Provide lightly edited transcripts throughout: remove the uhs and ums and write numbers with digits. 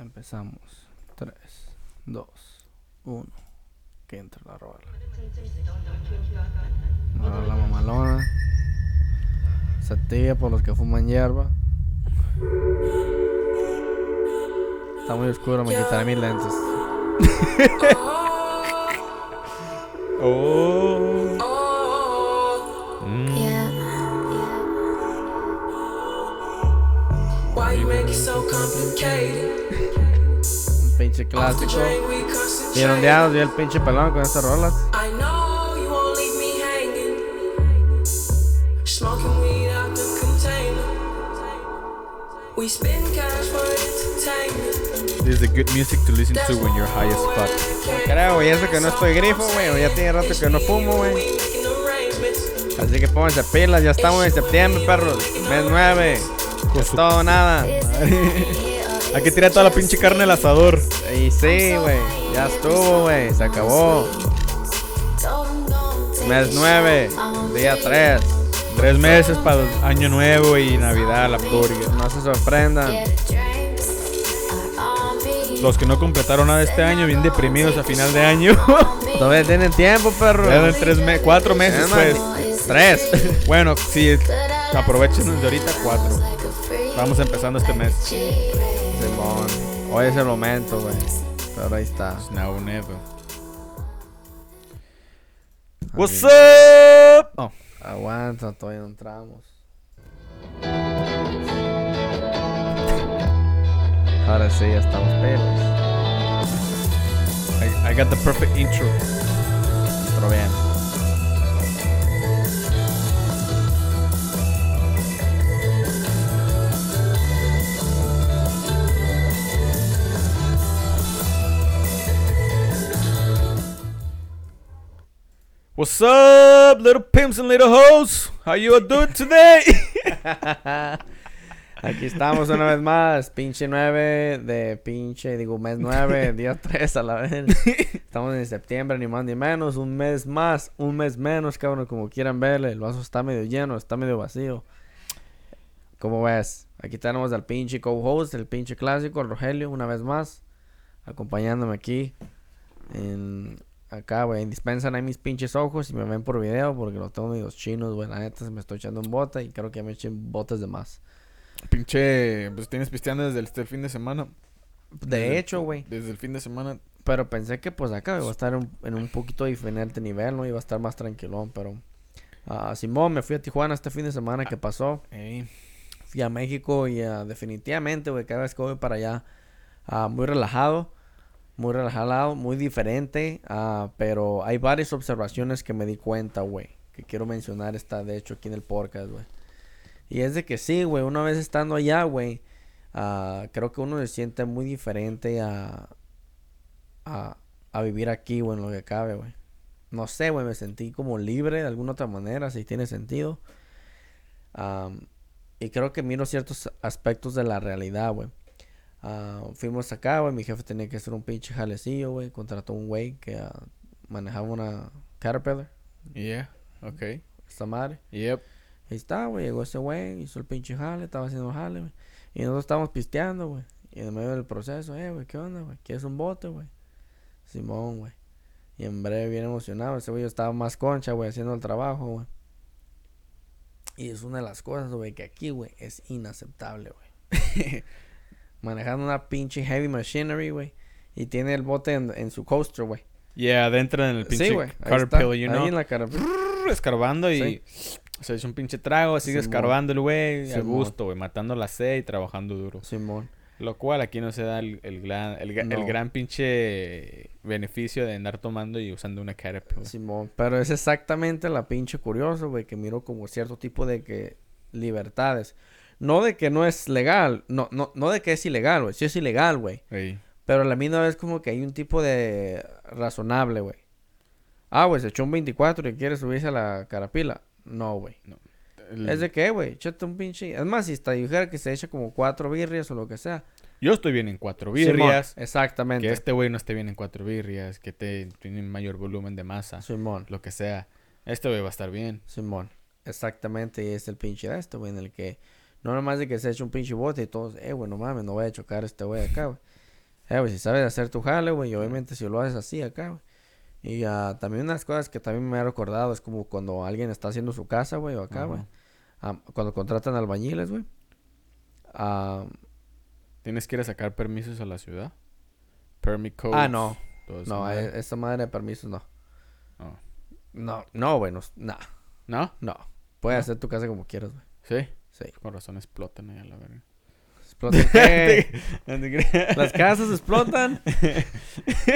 Empezamos. 3, 2, 1. Que entre la rola. Ahora la mamalona. Satía por los que fuman hierba. Está muy oscuro, me quitaré mis lentes. Oh. Why you make it so complicated? Un pinche clásico. Y donde nos dio el pinche pelón con estas rolas. I know you won't leave me hanging. Smoking weed out the container. We spend cash for entertainment. This is good music to listen to when you're high as fuck. Carajo, y eso que no estoy grifo, güey. Ya tiene rato que no fumo, güey. Así que pónganse pilas, ya estamos en septiembre, perros. Mes 9. Todo nada. Hay que tirar toda la pinche carne al asador. Y sí, güey. Ya estuvo, güey. Se acabó. Mes 9. Día 3. 3 meses para año nuevo y Navidad, la purga. No se sorprendan. Los que no completaron nada este año, bien deprimidos a final de año. Todavía tienen tiempo, perro. Tienen 4 meses, pues. 3. Bueno, sí. Aprovechen de ahorita 4. Estamos empezando este mes. Simón. Hoy es el momento, güey. Pero ahí está. Now never. What's up? Oh. Aguanta, todavía no entramos. Ahora sí, ya estamos pelos. I got the perfect intro. Intro bien. What's up, little pimps and little hoes? How you all doing today? Aquí estamos una vez más, mes 9, día 3 a la vez. Estamos en septiembre, ni más ni menos, un mes más, un mes menos, cabrón, como quieran verle. El vaso está medio lleno, está medio vacío. ¿Cómo ves? Aquí tenemos al pinche co-host, el pinche clásico, el Rogelio, una vez más, acompañándome aquí en... Acá, güey, dispensan ahí mis pinches ojos y me ven por video porque los tengo medios chinos, güey. La neta se me estoy echando un bota y creo que ya me eché botas de más. Pinche, pues tienes pisteando desde este fin de semana. Hecho, güey. Desde el fin de semana. Pero pensé que pues acá iba a estar en un poquito diferente nivel, ¿no? Iba a estar más tranquilón, pero... Simón, me fui a Tijuana este fin de semana que pasó. Fui a México y definitivamente, güey, cada vez que voy para allá, muy relajado, muy diferente, pero hay varias observaciones que me di cuenta, güey, que quiero mencionar de hecho, aquí en el podcast, güey. Y es de que sí, güey, una vez estando allá, güey, creo que uno se siente muy diferente a vivir aquí, güey, en lo que cabe, güey. No sé, güey, me sentí como libre de alguna otra manera, si tiene sentido. Y creo que miro ciertos aspectos de la realidad, güey. Fuimos acá, güey, mi jefe tenía que hacer un pinche jalecillo, güey, contrató un güey que manejaba una Caterpillar. Yeah, ok. Esta madre. Yep. Ahí está, güey, llegó ese güey, hizo el pinche jale, estaba haciendo jale, güey. Y nosotros estábamos pisteando, güey. Y en medio del proceso, güey, ¿qué onda, güey? ¿Quieres un bote, güey? Simón, güey. Y en breve, bien emocionado, ese güey yo estaba más concha, güey, haciendo el trabajo, güey. Y es una de las cosas, güey, que aquí, güey, es inaceptable, güey. Manejando una pinche heavy machinery, güey. Y tiene el bote en su coaster, güey. Yeah, adentro en el pinche Caterpillar, you know. Ahí en la Caterpillar. Escarbando y... Sí. Se hizo un pinche trago, sigue escarbando el güey. A gusto, güey. Matando la sed y trabajando duro. Simón. Lo cual aquí no se da el gran pinche beneficio de andar tomando y usando una Caterpillar. Simón. Pero es exactamente la pinche curioso, güey. Que miro como cierto tipo de que... Libertades. No de que no es legal. No de que es ilegal, güey. Sí es ilegal, güey. Sí. Pero a la misma vez como que hay un tipo de... Razonable, güey. Ah, güey, se echó un 24 y quiere subirse a la carapila. No, güey. No. ¿Es de qué, güey? Échate un pinche... Es más, si está dijera que se echa como 4 birrias o lo que sea. Yo estoy bien en 4 birrias. Simón. Exactamente. Que este güey no esté bien en 4 birrias. Que tiene mayor volumen de masa. Simón. Lo que sea. Este güey va a estar bien. Simón. Exactamente. Y es el pinche de esto, güey, en el que... No nomás de que se eche un pinche bote y todos, güey, no mames, no voy a chocar a este güey acá, güey. Pues si sabes hacer tu jale, güey, y obviamente si lo haces así acá, güey. Y también unas cosas que también me he recordado es como cuando alguien está haciendo su casa, güey, o acá, güey. Cuando contratan albañiles, güey. ¿Tienes que ir a sacar permisos a la ciudad? Permit codes. No. No, esa madre de permisos no. Oh. No, güey, no. ¿No? No. Puedes hacer tu casa como quieras, güey. ¿Sí? Sí. Con razón explotan ahí a la verga. ¿Explotan qué? ¿Las casas explotan?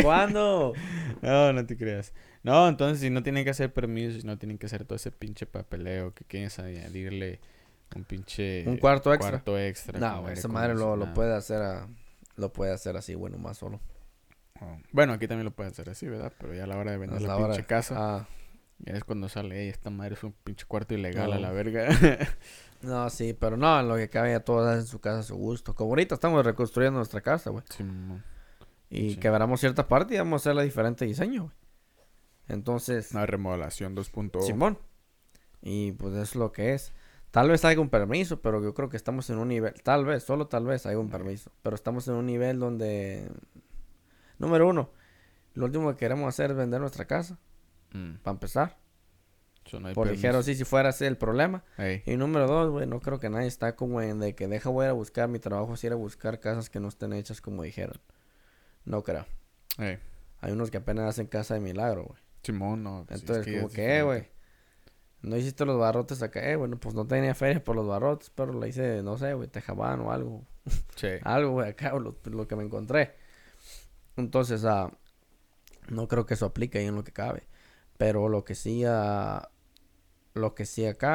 ¿Cuándo? No te creas. No, entonces si no tienen que hacer permisos, si no tienen que hacer todo ese pinche papeleo que quieres añadirle un pinche... ¿Un cuarto extra? No, esa madre lo puede hacer así, bueno, más solo. Oh. Bueno, aquí también lo puede hacer así, ¿verdad? Pero ya a la hora de vender la pinche casa... Ya es cuando sale, esta madre es un pinche cuarto ilegal a la verga. No, sí, pero no, en lo que cabe ya todos hacen su casa a su gusto. Como ahorita estamos reconstruyendo nuestra casa, güey. Sí, mamá. Y quebramos cierta parte y vamos a hacerla diferente diseño, güey. Entonces... Una remodelación 2.0. Simón. Y pues es lo que es. Tal vez haya un permiso, pero yo creo que estamos en un nivel... Tal vez, solo tal vez haya un permiso. Pero estamos en un nivel donde... Número uno, lo último que queremos hacer es vender nuestra casa. Para empezar. No por ligero, sí, si fuera ese el problema. Hey. Y número dos, güey, no creo que nadie está como en de que deja voy a ir a buscar mi trabajo, si ir a buscar casas que no estén hechas como dijeron. No creo. Hey. Hay unos que apenas hacen casa de milagro, güey. Simón, no. Pues entonces, si es como que, güey, no hiciste los barrotes acá. Bueno, pues no tenía feria por los barrotes, pero le hice, no sé, güey, tejabán o algo. Sí. Algo, güey, acá, lo que me encontré. Entonces, no creo que eso aplique ahí en lo que cabe. Pero lo que sí acá,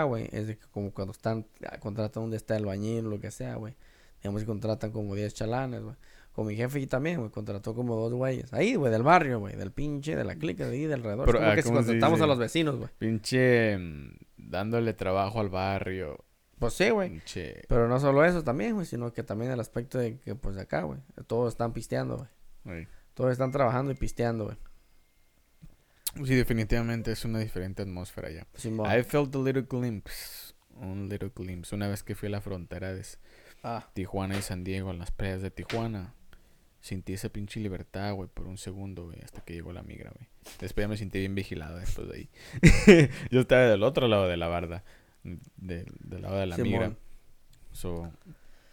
güey, es de que como cuando contratan donde está el albañil, lo que sea, güey. Digamos que contratan como 10 chalanes, güey. Con mi jefe y también, güey, contrató como 2 güeyes. Ahí, güey, del barrio, güey, del pinche, de la clica, de ahí, del alrededor. Pero, es como que si contratamos a los vecinos, güey. Pinche, dándole trabajo al barrio. Pues sí, güey. Pero no solo eso también, güey, sino que también el aspecto de que, pues, acá, güey, todos están pisteando, güey. Todos están trabajando y pisteando, güey. Sí, definitivamente es una diferente atmósfera allá. Simón. I felt a little glimpse. Un little glimpse. Una vez que fui a la frontera de Tijuana y San Diego, en las playas de Tijuana, sentí esa pinche libertad, güey, por un segundo, güey, hasta que llegó la migra, güey. Después ya me sentí bien vigilado después de ahí. Yo estaba del otro lado de la barda, del lado de la migra. So,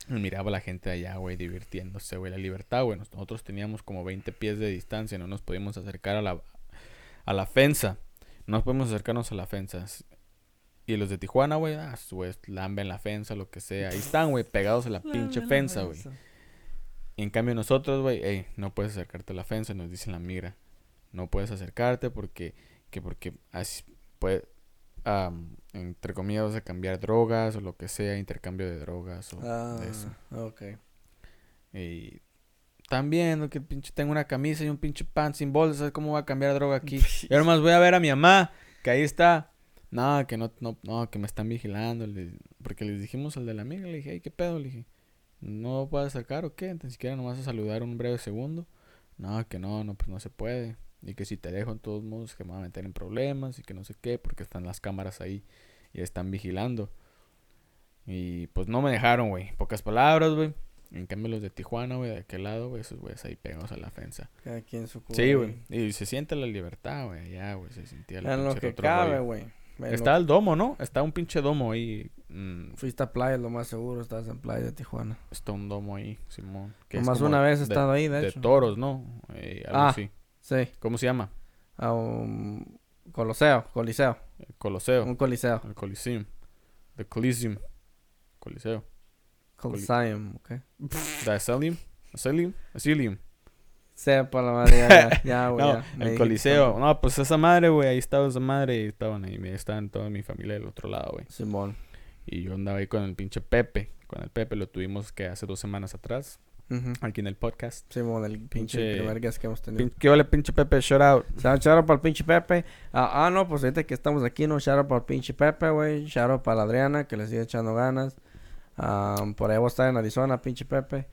miraba a la gente allá, güey, divirtiéndose, güey. La libertad, güey. Nosotros teníamos como 20 pies de distancia, no nos podíamos acercar a la fensa. No podemos acercarnos a la fensa. Y los de Tijuana, güey, lamben la fensa, lo que sea. Ahí están, güey, pegados a la pinche fensa, güey. Y en cambio nosotros, güey, no puedes acercarte a la fensa, nos dicen la migra. No puedes acercarte porque así puede, entre comillas, vas a cambiar drogas o lo que sea, intercambio de drogas o de eso. Okay. Y también, ¿no? Que pinche tengo una camisa y un pinche pan sin bolsa, ¿sabes cómo voy a cambiar droga aquí? Yo nomás voy a ver a mi mamá, que ahí está. No, que no, que me están vigilando. Porque les dijimos al de la amiga, le dije, ¿qué pedo? Le dije, ¿no puedes acercar o qué? Ni siquiera nomás a saludar un breve segundo. No, que no, pues no se puede. Y que si te dejo, en todos modos, que me van a meter en problemas y que no sé qué, porque están las cámaras ahí y están vigilando. Y pues no me dejaron, güey. Pocas palabras, güey. En cambio, los de Tijuana, güey, de aquel lado, güey, esos güeyes ahí pegados a la fensa. Cada quien su cubo. Sí, güey. Y se siente la libertad, güey, allá, güey. Se sentía la libertad. En lo que cabe, güey. Está el domo, ¿no? Está un pinche domo ahí. Fuiste a playa, lo más seguro, estás en playa de Tijuana. Está un domo ahí, simón. Nomás una vez he estado ahí, de hecho. De toros, ¿no? Algo así. Sí. ¿Cómo se llama? Coliseo. El Coliseo. Un coliseo. El Coliseum. The Coliseum. Coliseo. Coliseum, ¿ok? Asilium. Sepa la madre, ya, güey. No, el Coliseo. No, pues esa madre, güey, ahí estaba esa madre y estaban ahí. Estaban toda mi familia del otro lado, güey. Simón. Y yo andaba ahí con el pinche Pepe. Con el Pepe lo tuvimos que hace 2 semanas atrás. Aquí en el podcast. Simón, el pinche primer guest que hemos tenido. ¿Qué vale, pinche Pepe? Shout out. Shout out para el pinche Pepe. No, pues ahorita que estamos aquí, no. Shout out para el pinche Pepe, güey. Shout out para la Adriana, que le sigue echando ganas. Por ahí voy a estar en Arizona, pinche Pepe.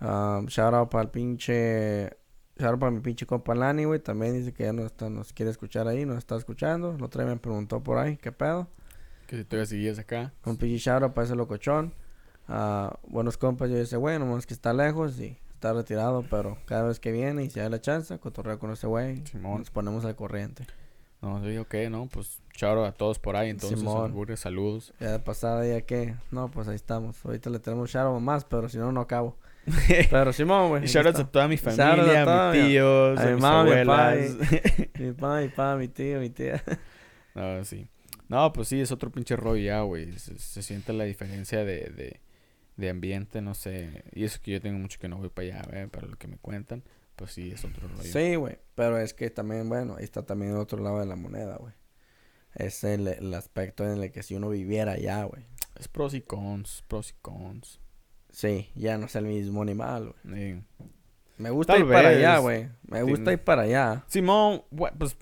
Shout out para el pinche. Shout out para mi pinche compa Lani, güey. También dice que ya nos quiere escuchar ahí, nos está escuchando. El otro día me preguntó por ahí, ¿qué pedo? Que si todavía sigues acá. Un pinche shout out para ese locochón. Buenos compas, yo dice, güey, nomás que está lejos y está retirado, pero cada vez que viene y se da la chance, cotorrea con ese güey, nos ponemos al corriente. No, sí, ok, no, pues charo a todos por ahí, entonces, albures, saludos. Ya de pasada, ya que, no, pues ahí estamos. Ahorita le tenemos charo más, pero si no, no acabo. Pero Simón, güey. Y shoutouts a toda mi familia, a mis tíos, a mis abuelas. Mi papá, mi papá, mi tío, mi tía. No, sí. No, pues sí, es otro pinche rollo ya, güey. Se siente la diferencia de ambiente, no sé. Y eso que yo tengo mucho que no voy para allá, güey, para lo que me cuentan. Pues sí, es otro rollo. Sí, güey. Pero es que también, bueno, ahí está también el otro lado de la moneda, güey. Es el aspecto en el que si uno viviera allá, güey. Es pros y cons, pros y cons. Sí, ya no es el mismo animal, güey. Sí. Me gusta ir para allá, güey. Me gusta ir para allá. Simón, pues...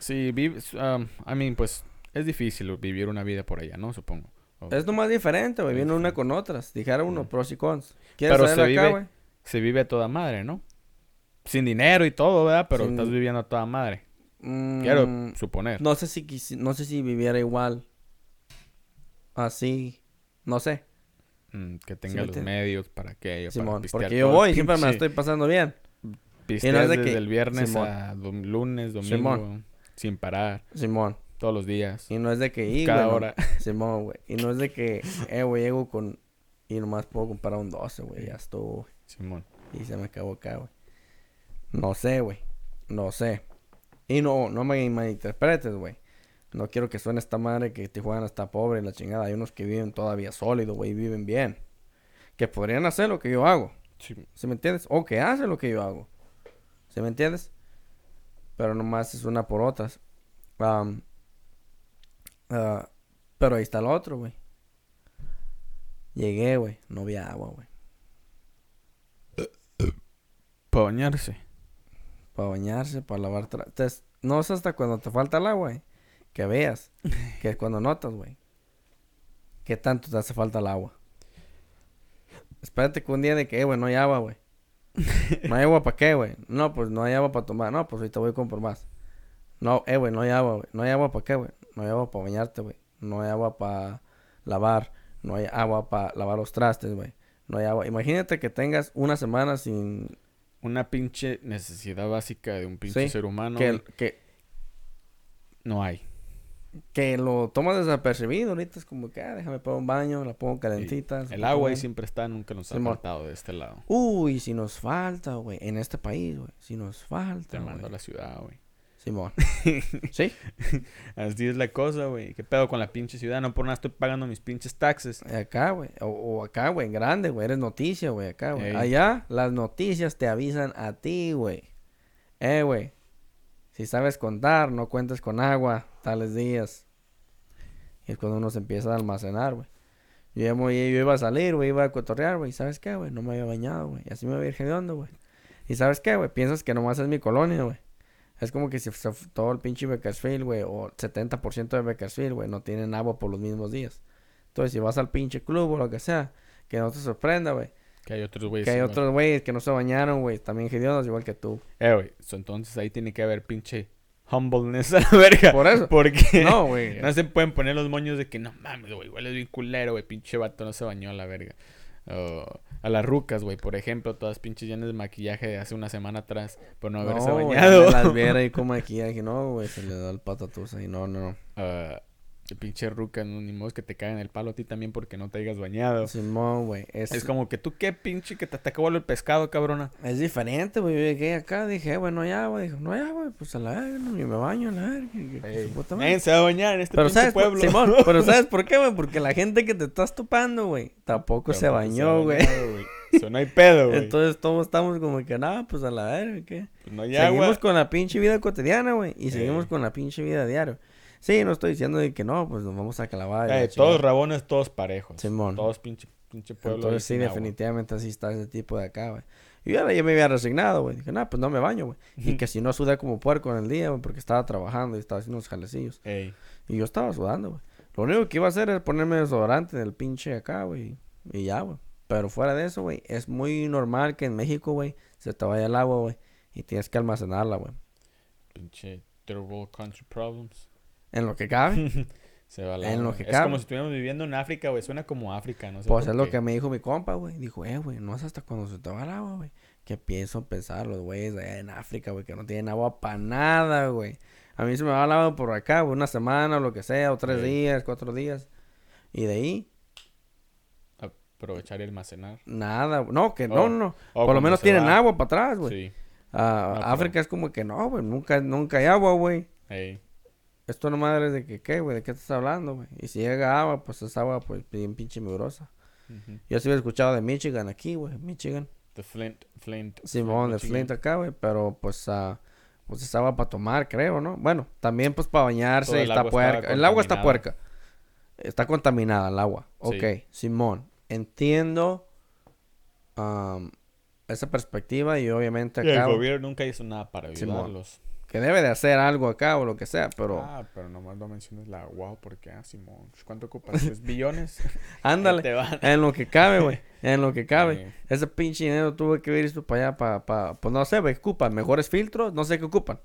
sí, I mean, pues... Es difícil vivir una vida por allá, ¿no? Supongo. Okay. Es nomás diferente, güey. Viene una con otras. Dijera uno, pros y cons. ¿Quieres salir acá, güey? Se vive a toda madre, ¿no? Sin dinero y todo, ¿verdad? Pero estás viviendo a toda madre. Quiero suponer. No sé si viviera igual. Así. No sé. Que tenga los medios para que yo Simón, para porque yo voy y siempre me la estoy pasando bien. Pisteas no desde el viernes Simón. A lunes, domingo. Simón. Sin parar. Simón. Todos los días. Y no es de que... cada hora. Simón, güey. Y no es de que... güey, llego con... Y nomás puedo comprar un 12, güey. Ya estuvo, güey. Simón. Y se me acabó acá, güey. No sé, güey. No sé. Y no me malinterpretes, güey. No quiero que suene esta madre que Tijuana está pobre y la chingada. Hay unos que viven todavía sólido, güey. Viven bien. Que podrían hacer lo que yo hago. Sí. ¿Sí me entiendes? O que hacen lo que yo hago. ¿Sí me entiendes? Pero nomás es una por otras. Pero ahí está el otro, güey. Llegué, güey. No había agua, güey. Para bañarse. Para bañarse, para lavar trastes. No es hasta cuando te falta el agua, güey. Que veas, que es cuando notas, güey, que tanto te hace falta el agua. Espérate que un día de que, güey, no hay agua, güey. ¿No hay agua para qué, güey? No, pues no hay agua para tomar. No, pues ahorita voy a comprar más. No, güey, no hay agua, güey. No hay agua para qué, güey. No hay agua para bañarte, güey. No hay agua para lavar. No hay agua para lavar los trastes, güey. No hay agua. Imagínate que tengas una semana sin... Una pinche necesidad básica de un pinche ser humano. Que no hay. Que lo tomas desapercibido. Ahorita es como que, déjame poner un baño, la pongo calentita. El agua ahí siempre está, nunca nos ha faltado de este lado. Uy, si nos falta, güey. En este país, güey. Si nos falta, güey. Te mando a la ciudad, güey. Simón. ¿Sí? Así es la cosa, güey. ¿Qué pedo con la pinche ciudad? No por nada estoy pagando mis pinches taxes. Acá, güey. O acá, güey. En grande, güey. Eres noticia, güey. Acá, güey. Allá, las noticias te avisan a ti, güey. Güey. Si sabes contar, no cuentes con agua tales días. Y es cuando uno se empieza a almacenar, güey. Yo iba a salir, güey, iba a cotorrear, güey. ¿Sabes qué, güey? No me había bañado, güey. Y así me voy a ir hediondo, güey. ¿Y sabes qué, güey? Piensas que nomás es mi colonia, güey. Es como que si todo el pinche Bakersfield, güey, o 70% de Bakersfield, güey, no tienen agua por los mismos días. Entonces, si vas al pinche club o lo que sea, que no te sorprenda, güey. Que hay otros güeyes. Que hay otros güeyes que no se bañaron, güey. También hediondos igual que tú. Güey. Entonces ahí tiene que haber pinche humbleness a la verga. Por eso. Porque no, güey. No se pueden poner los moños de que no mames, güey. Igual es bien culero, güey. Pinche vato no se bañó a la verga. A las rucas, güey. Por ejemplo, todas pinches llenas de maquillaje de hace una semana atrás. Por no haberse bañado. No, las viera ahí con maquillaje. No, güey. Se le da el patatuza y no. Pinche ruca, ni modo que te caguen el palo a ti también porque no te hayas bañado. Simón, güey. Es como que tú qué pinche que te atacó el pescado, cabrona. Es diferente, güey. Yo llegué acá, dije, güey, no hay agua. Dijo, no hay agua, pues a la verga, ni me baño, a la verga. Nadie se va a bañar en este pinche pueblo. Simón, pero ¿sabes por qué, güey? Porque la gente que te estás topando, güey, tampoco se bañó, güey. Eso no hay pedo, güey. Entonces todos estamos como que, nada, pues a la verga, ¿qué? Pues no hay agua. Seguimos con la pinche vida cotidiana, güey. Y seguimos con la pinche vida diaria. Sí, no estoy diciendo de que no, pues nos vamos a clavar. Todos rabones, todos parejos. Simón. Todos pinche pueblos. Entonces sí, definitivamente agua. Así está ese tipo de acá, güey. Y yo me había resignado, güey. Dije, pues no me baño, güey. Y que si no sudé como puerco en el día, güey, porque estaba trabajando y estaba haciendo unos jalecillos. Y yo estaba sudando, güey. Lo único que iba a hacer era ponerme desodorante en el pinche acá, güey. Y ya, güey. Pero fuera de eso, güey, es muy normal que en México, güey, se te vaya el agua, güey. Y tienes que almacenarla, güey. Pinche terrible country problems. En lo que cabe. Se va la... En lo que es cabe. Como si estuviéramos viviendo en África, güey. Suena como África, no sé. Pues es lo que me dijo mi compa, güey. Dijo, güey, no es hasta cuando se te va el agua, güey, que pienso empezar los güeyes allá en África, güey, que no tienen agua para nada, güey. A mí se me va el agua por acá, güey, una semana o lo que sea, o 3 días, 4 días. Y de ahí... aprovechar y almacenar. Nada, no, que no. Por lo menos tienen agua para atrás, güey. Sí. África es como que no, güey, nunca hay agua, güey. Hey. Esto no madre de que, ¿qué, güey? ¿De qué estás hablando, güey? Y si llega agua, pues es agua, pues, bien pinche mugrosa. Uh-huh. Yo sí había escuchado de Michigan aquí, güey, Michigan. De Flint. Sí, vamos de Flint acá, güey, pero pues es agua para tomar, creo, ¿no? Bueno, también pues para bañarse, está puerca. El agua está puerca. Está contaminada el agua. Sí. Ok, simón. Entiendo esa perspectiva y obviamente acá... Y el gobierno nunca hizo nada para ayudarlos. Simón. Que debe de hacer algo acá o lo que sea, pero... pero nomás no menciones la guau porque, Simón, ¿cuánto ocupas? $3 billones? Ándale, en lo que cabe, güey, en lo que cabe. Ese pinche dinero tuve que ir esto para allá, pues no sé, güey, ocupan mejores filtros, no sé qué ocupan.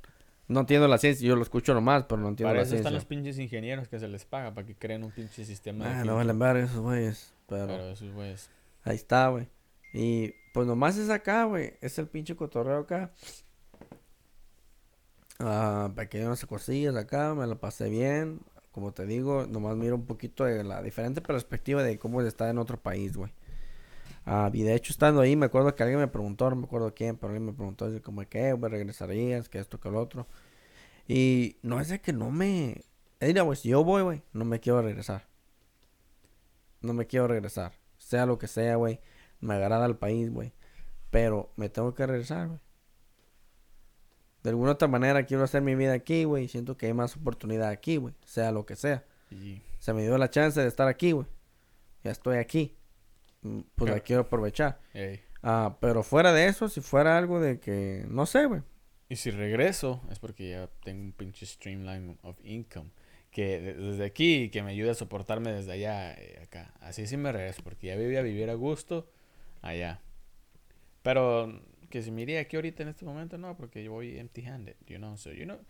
No entiendo la ciencia, yo lo escucho nomás, pero no entiendo la ciencia. Para eso están los pinches ingenieros que se les paga, para que creen un pinche sistema de... no valen ver esos güeyes, pero esos güeyes. Ahí está, güey. Y pues nomás es acá, güey, es el pinche cotorreo acá. Pequeñas cosillas acá, me la pasé bien. Como te digo, nomás miro un poquito de la diferente perspectiva de cómo está en otro país, güey. Y de hecho, estando ahí, me acuerdo que alguien me preguntó, no me acuerdo quién, pero alguien me preguntó, así como, ¿qué, güey, regresarías? Que esto, que lo otro. Y no es de que no me... Mira, güey, si yo voy, güey, no me quiero regresar. No me quiero regresar. Sea lo que sea, güey. Me agrada el país, güey. Pero me tengo que regresar, güey. De alguna otra manera quiero hacer mi vida aquí, güey. Siento que hay más oportunidad aquí, güey. Sea lo que sea. Sí. Se me dio la chance de estar aquí, güey. Ya estoy aquí. Pues la quiero aprovechar. Pero fuera de eso, si fuera algo de que... No sé, güey. Y si regreso, es porque ya tengo un pinche streamline of income. Que desde aquí, que me ayude a soportarme desde allá, acá. Así sí me regreso, porque ya voy a vivir a gusto allá. Pero... que si me iría aquí ahorita en este momento, no, porque yo voy empty-handed, you know, so you don't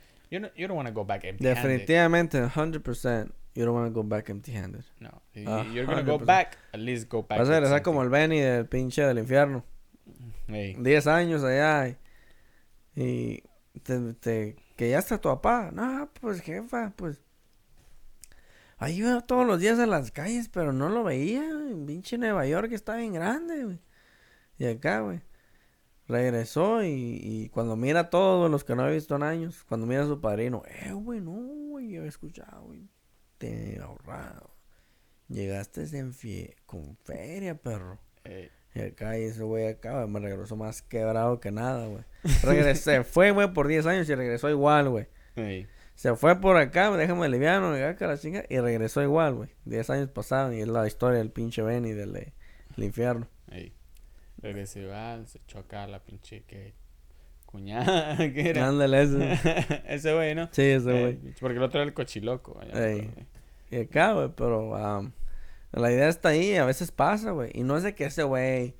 want to go back empty-handed. Definitivamente, 100%, you don't want to go back empty-handed. No, you're going to go back, at least go back. Vas a regresar como el Benny del pinche del infierno. Hey. 10 años allá y que ya está tu papá. No, pues jefa, pues. Ahí iba todos los días a las calles, pero no lo veía. Pinche Nueva York está bien grande, güey. Y acá, güey. Regresó y cuando mira a todos los que no había visto en años, cuando mira a su padrino, güey, no, güey, yo había escuchado, güey, te he ahorrado. Llegaste con feria, perro. Ey. Y acá, y ese güey acá, me regresó más quebrado que nada, güey. Se fue, güey, por 10 años y regresó igual, güey. Se fue por acá, déjame liviano, y regresó igual, güey. 10 años pasaron y es la historia del pinche Benny del infierno. Ey. Regresé, se choca la pinche que cuñada que era. Ándale ese. Ese güey, ¿no? Sí, ese güey. Porque el otro era el cochiloco. Y acá, güey, pero la idea está ahí, a veces pasa, güey. Y no es de que ese güey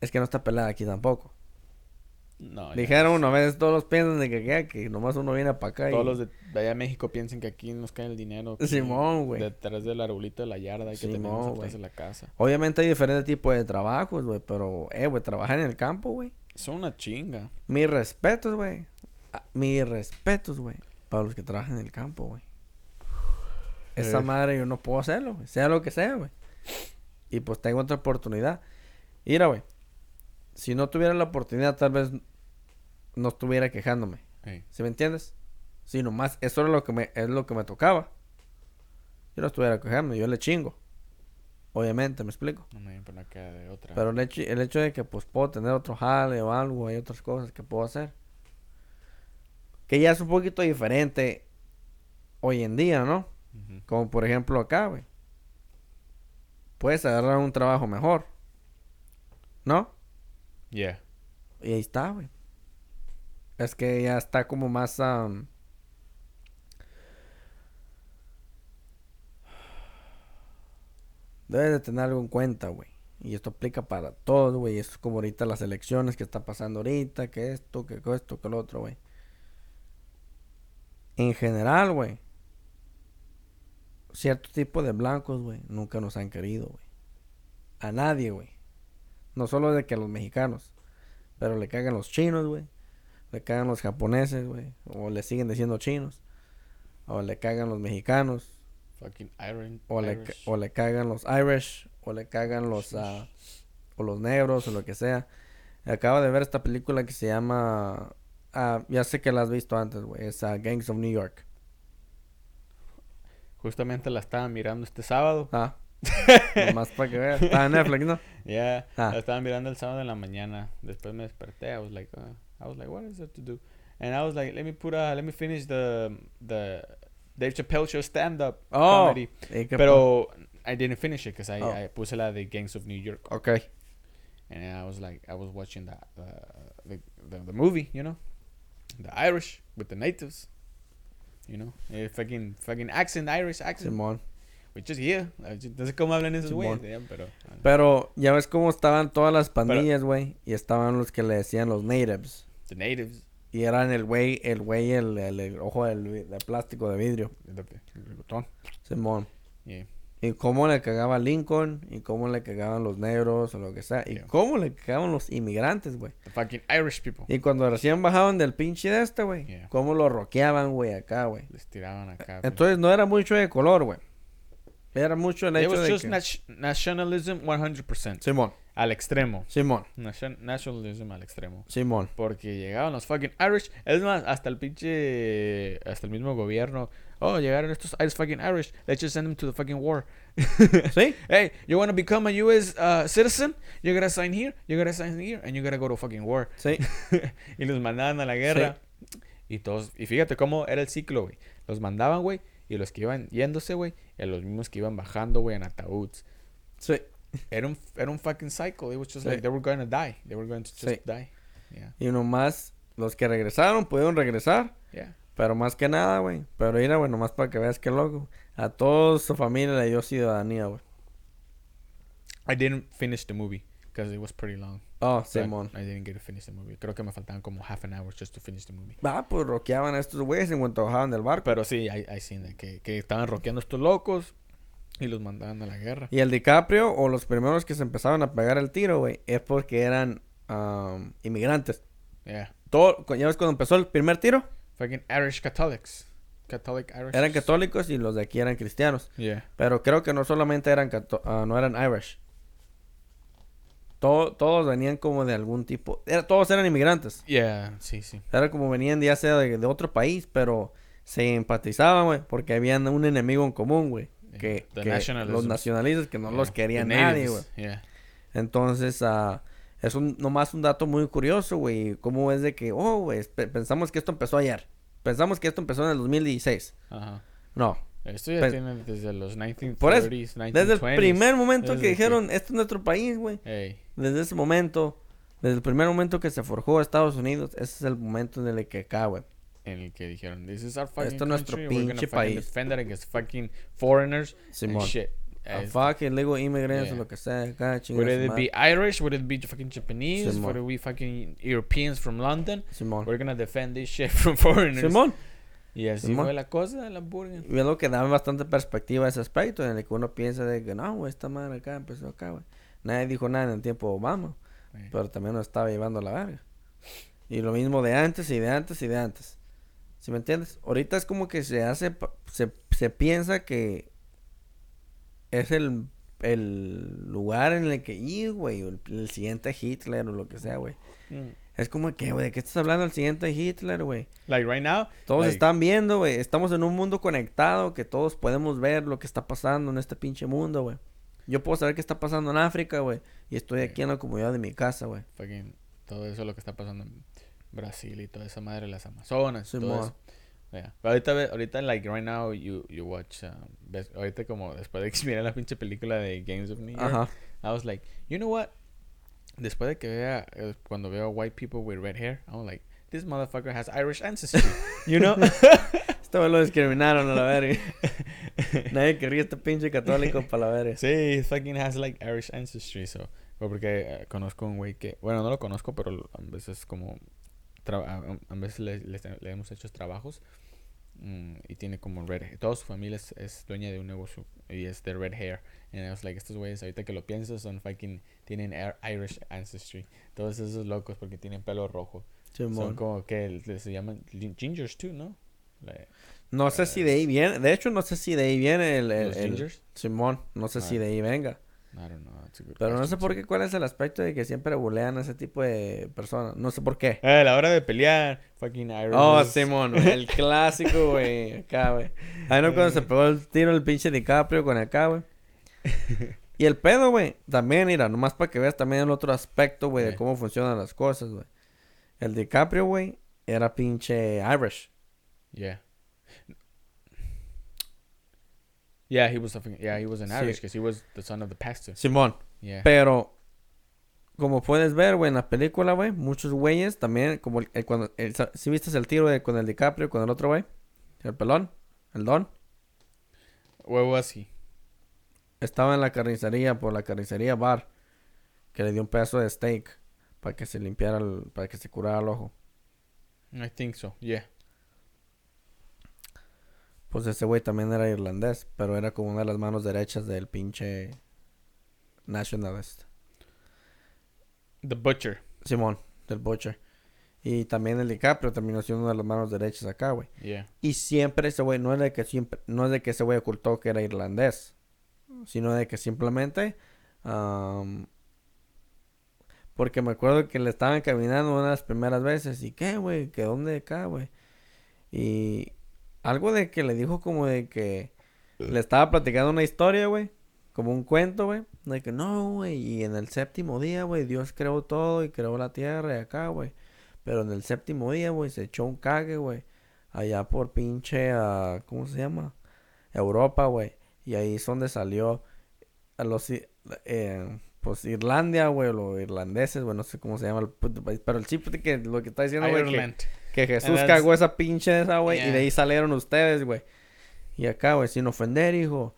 es que no está pelada aquí tampoco. No. Dijeron una vez, todos los piensan de que nomás uno viene para acá. Todos los de allá de México piensan que aquí nos cae el dinero. Simón, güey. Detrás del arbolito de la yarda que tenemos detrás de la casa. Obviamente hay diferentes tipos de trabajos, güey, pero, güey, trabajar en el campo, güey. Son una chinga. Mis respetos, güey. Para los que trabajan en el campo, güey. Esa madre yo no puedo hacerlo, güey. Sea lo que sea, güey. Y pues tengo otra oportunidad. Mira, güey. Si no tuviera la oportunidad, tal vez no estuviera quejándome. Hey. ¿Sí me entiendes? Si nomás eso era lo que me tocaba. Yo no estuviera quejándome, yo le chingo. Obviamente, ¿me explico? No me importa que de otra. Pero el hecho de que pues puedo tener otro jale o algo, hay otras cosas que puedo hacer. Que ya es un poquito diferente hoy en día, ¿no? Uh-huh. Como por ejemplo acá, güey. Puedes agarrar un trabajo mejor, ¿no? Yeah. Y ahí está, güey. Es que ya está como más... Debes de tener algo en cuenta, güey. Y esto aplica para todo, güey. Esto es como ahorita las elecciones que está pasando ahorita. Que esto, que lo otro, güey. En general, güey. cierto tipo de blancos, güey, nunca nos han querido, güey. A nadie, güey. No solo de que a los mexicanos, pero le cagan los chinos, güey. Le cagan los japoneses, güey. O le siguen diciendo chinos. O le cagan los mexicanos. Fucking Irish. O le cagan los Irish. O le cagan los... o los negros o lo que sea. Acabo de ver esta película que se llama... ya sé que la has visto antes, güey. Es Gangs of New York. Justamente la estaba mirando este sábado. Ah. Nomás para que veas. Estaba en Netflix, ¿no? Yeah. Ah. La estaba mirando el sábado en la mañana. Después me desperté. I was like, what is there to do? And I was like, let me finish the Dave Chappelle Show stand-up comedy. Pero I didn't finish it because I puse la de Gangs of New York. Okay. And then I was like, I was watching the movie, you know, the Irish with the natives, you know, a fucking accent, Irish accent, Simón. Which is here. No sé cómo hablan esos güeyes, pero ya ves cómo estaban todas las pandillas, güey, y estaban los que le decían los natives. The natives. Y eran el ojo de plástico de vidrio. El botón. Simón. Yeah. Y cómo le cagaba Lincoln, y cómo le cagaban los negros, o lo que sea. Y cómo le cagaban los inmigrantes, güey. The fucking Irish people. Y cuando recién bajaban del pinche de este, güey. Yeah. Cómo lo roqueaban, güey, acá, güey. Les tiraban acá. Entonces, no era mucho de color, güey. Era mucho el hecho de que... It was just nationalism 100%. Simón. Al extremo. Simón. Nationalism al extremo. Simón. Porque llegaban los fucking Irish. Es más, hasta el mismo gobierno. Oh, llegaron estos fucking Irish. Let's just send them to the fucking war. ¿Sí? Hey, you want to become a U.S. Citizen? You gotta sign here. You gotta sign here. And you gotta go to fucking war. Sí. Y los mandaban a la guerra. Sí. Y todos... Y fíjate cómo era el ciclo, güey. Los mandaban, güey. Y los que iban yéndose, güey, y los mismos que iban bajando, güey, en ataúdes. Sí. Era un fucking cycle. It was just like, they were going to die. They were going to just die. Yeah. Y nomás, los que regresaron, pudieron regresar. Yeah. Pero más que nada, güey. Pero mira, güey, nomás para que veas qué loco. A toda su familia le dio ciudadanía, güey. I didn't finish the movie, because it was pretty long. Oh, Simón. I didn't get to finish the movie. Creo que me faltaban como half an hour just to finish the movie. Ah, pues roqueaban a estos güeyes en cuanto bajaban del barco. Pero sí, I seen that, que estaban roqueando a estos locos y los mandaban a la guerra. Y el DiCaprio o los primeros que se empezaban a pegar el tiro, güey, es porque eran inmigrantes. Yeah. Todo, ¿ya ves cuando empezó el primer tiro? Fucking Irish Catholics. Catholic Irish. Eran católicos y los de aquí eran cristianos. Yeah. Pero creo que no solamente eran no eran Irish. Todos venían como de algún tipo... todos eran inmigrantes. Yeah, sí, sí. Era como venían ya sea de otro país, pero se empatizaban, güey, porque habían un enemigo en común, güey. Que los nacionalistas que no los quería nadie, güey. Yeah. Entonces, es nomás un dato muy curioso, güey. Cómo es de que, oh, güey, pensamos que esto empezó ayer. Pensamos que esto empezó en el 2016. Ajá. Uh-huh. No. Esto ya tiene desde los 1930s, por eso, 1920s. Desde el primer momento desde que dijeron, esto es nuestro país, güey. Desde ese momento, desde el primer momento que se forjó Estados Unidos, ese es el momento en el que acá, güey. En el que dijeron, this is our fucking esto es nuestro pinche país. Defend it against fucking foreigners and shit. Fucking illegal immigrants o lo que sea. Acá, would it be Irish? Would it be fucking Japanese? Simón. Would it be fucking Europeans from London? Simón. We're gonna defend this shit from foreigners. Simón. Y así fue la cosa de la hamburguesa. Y es lo que da bastante perspectiva a ese aspecto, en el que uno piensa de que no, güey, esta madre acá empezó acá, güey. Nadie dijo nada en el tiempo de Obama, pero también nos estaba llevando la verga. Y lo mismo de antes y de antes y de antes. ¿Sí me entiendes? Ahorita es como que se piensa que es el lugar en el que ir, güey, el siguiente Hitler o lo que sea, güey. Mm. Es como que, güey, ¿de qué estás hablando del siguiente Hitler, güey? Like, right now... Todos están viendo, güey. Estamos en un mundo conectado que todos podemos ver lo que está pasando en este pinche mundo, güey. Yo puedo saber qué está pasando en África, güey. Y estoy aquí en la comunidad de mi casa, güey. Fucking... Todo eso es lo que está pasando en Brasil y toda esa madre, las Amazonas, sí, todo eso. Yeah. Pero ahorita, like, right now, you watch... ahorita como después de que miré la pinche película de Games of New York, I was like, you know what? Después de que vea, cuando veo white people with red hair, I'm like, this motherfucker has Irish ancestry, you know? Esto me lo discriminaron a la verga. Nadie quería este pinche católico para la verga. Sí, he fucking has like Irish ancestry, so. Porque conozco un güey que, bueno, no lo conozco, pero a veces como, a veces le hemos hecho trabajos y tiene como red, toda su familia es dueña de un negocio y es de red hair. Y I was like, estos güeyes ahorita que lo pienso son fucking, tienen Irish ancestry, todos esos locos porque tienen pelo rojo. Simón. Son como que se llaman gingers too, ¿no? Like, no sé si de ahí viene, de hecho no sé si de ahí viene el gingers. Simón, no sé si de ahí venga. I don't know. Pero no sé por qué, cuál es el aspecto de que siempre bulean a ese tipo de personas. No sé por qué. A la hora de pelear, fucking Irish. Oh, Simón, el clásico, güey. Acá, güey. Ahí no cuando se pegó el tiro el pinche DiCaprio con acá, güey. Y el pedo, güey. También, mira, nomás para que veas también el otro aspecto, güey, de cómo funcionan las cosas, güey. El DiCaprio, güey, era pinche Irish. Yeah. Yeah, he was an Irish because he was the son of the pastor. Simón. Yeah. Pero como puedes ver, güey, en la película, güey, muchos güeyes también como cuando si viste el tiro con el DiCaprio con el otro güey, el pelón, el Don. Where was he? Estaba en la carnicería, por la carnicería bar, que le dio un pedazo de steak para que se limpiara para que se curara el ojo. I think so. Yeah. Pues ese güey también era irlandés, pero era como una de las manos derechas del pinche nationalist. The Butcher. Simón, del Butcher. Y también el DiCaprio terminó siendo una de las manos derechas acá, güey. Yeah. Y siempre ese güey, no es de que ese güey ocultó que era irlandés, sino de que simplemente, porque me acuerdo que le estaban caminando una de las primeras veces, y qué, güey, que dónde acá, güey. Y algo de que le dijo como de que le estaba platicando una historia, güey. Como un cuento, güey. De que no, güey. Y en el séptimo día, güey, Dios creó todo y creó la tierra y acá, güey. Pero en el séptimo día, güey, se echó un cague, güey. Allá por pinche, ¿cómo se llama? Europa, güey. Y ahí es donde salió a los, pues, Irlandia, güey. Los irlandeses, güey. No sé cómo se llama el puto país. Pero el chip que lo que está diciendo, güey. Que Jesús cagó esa pinche esa, güey. Yeah. Y de ahí salieron ustedes, güey. Y acá, güey, sin ofender, hijo.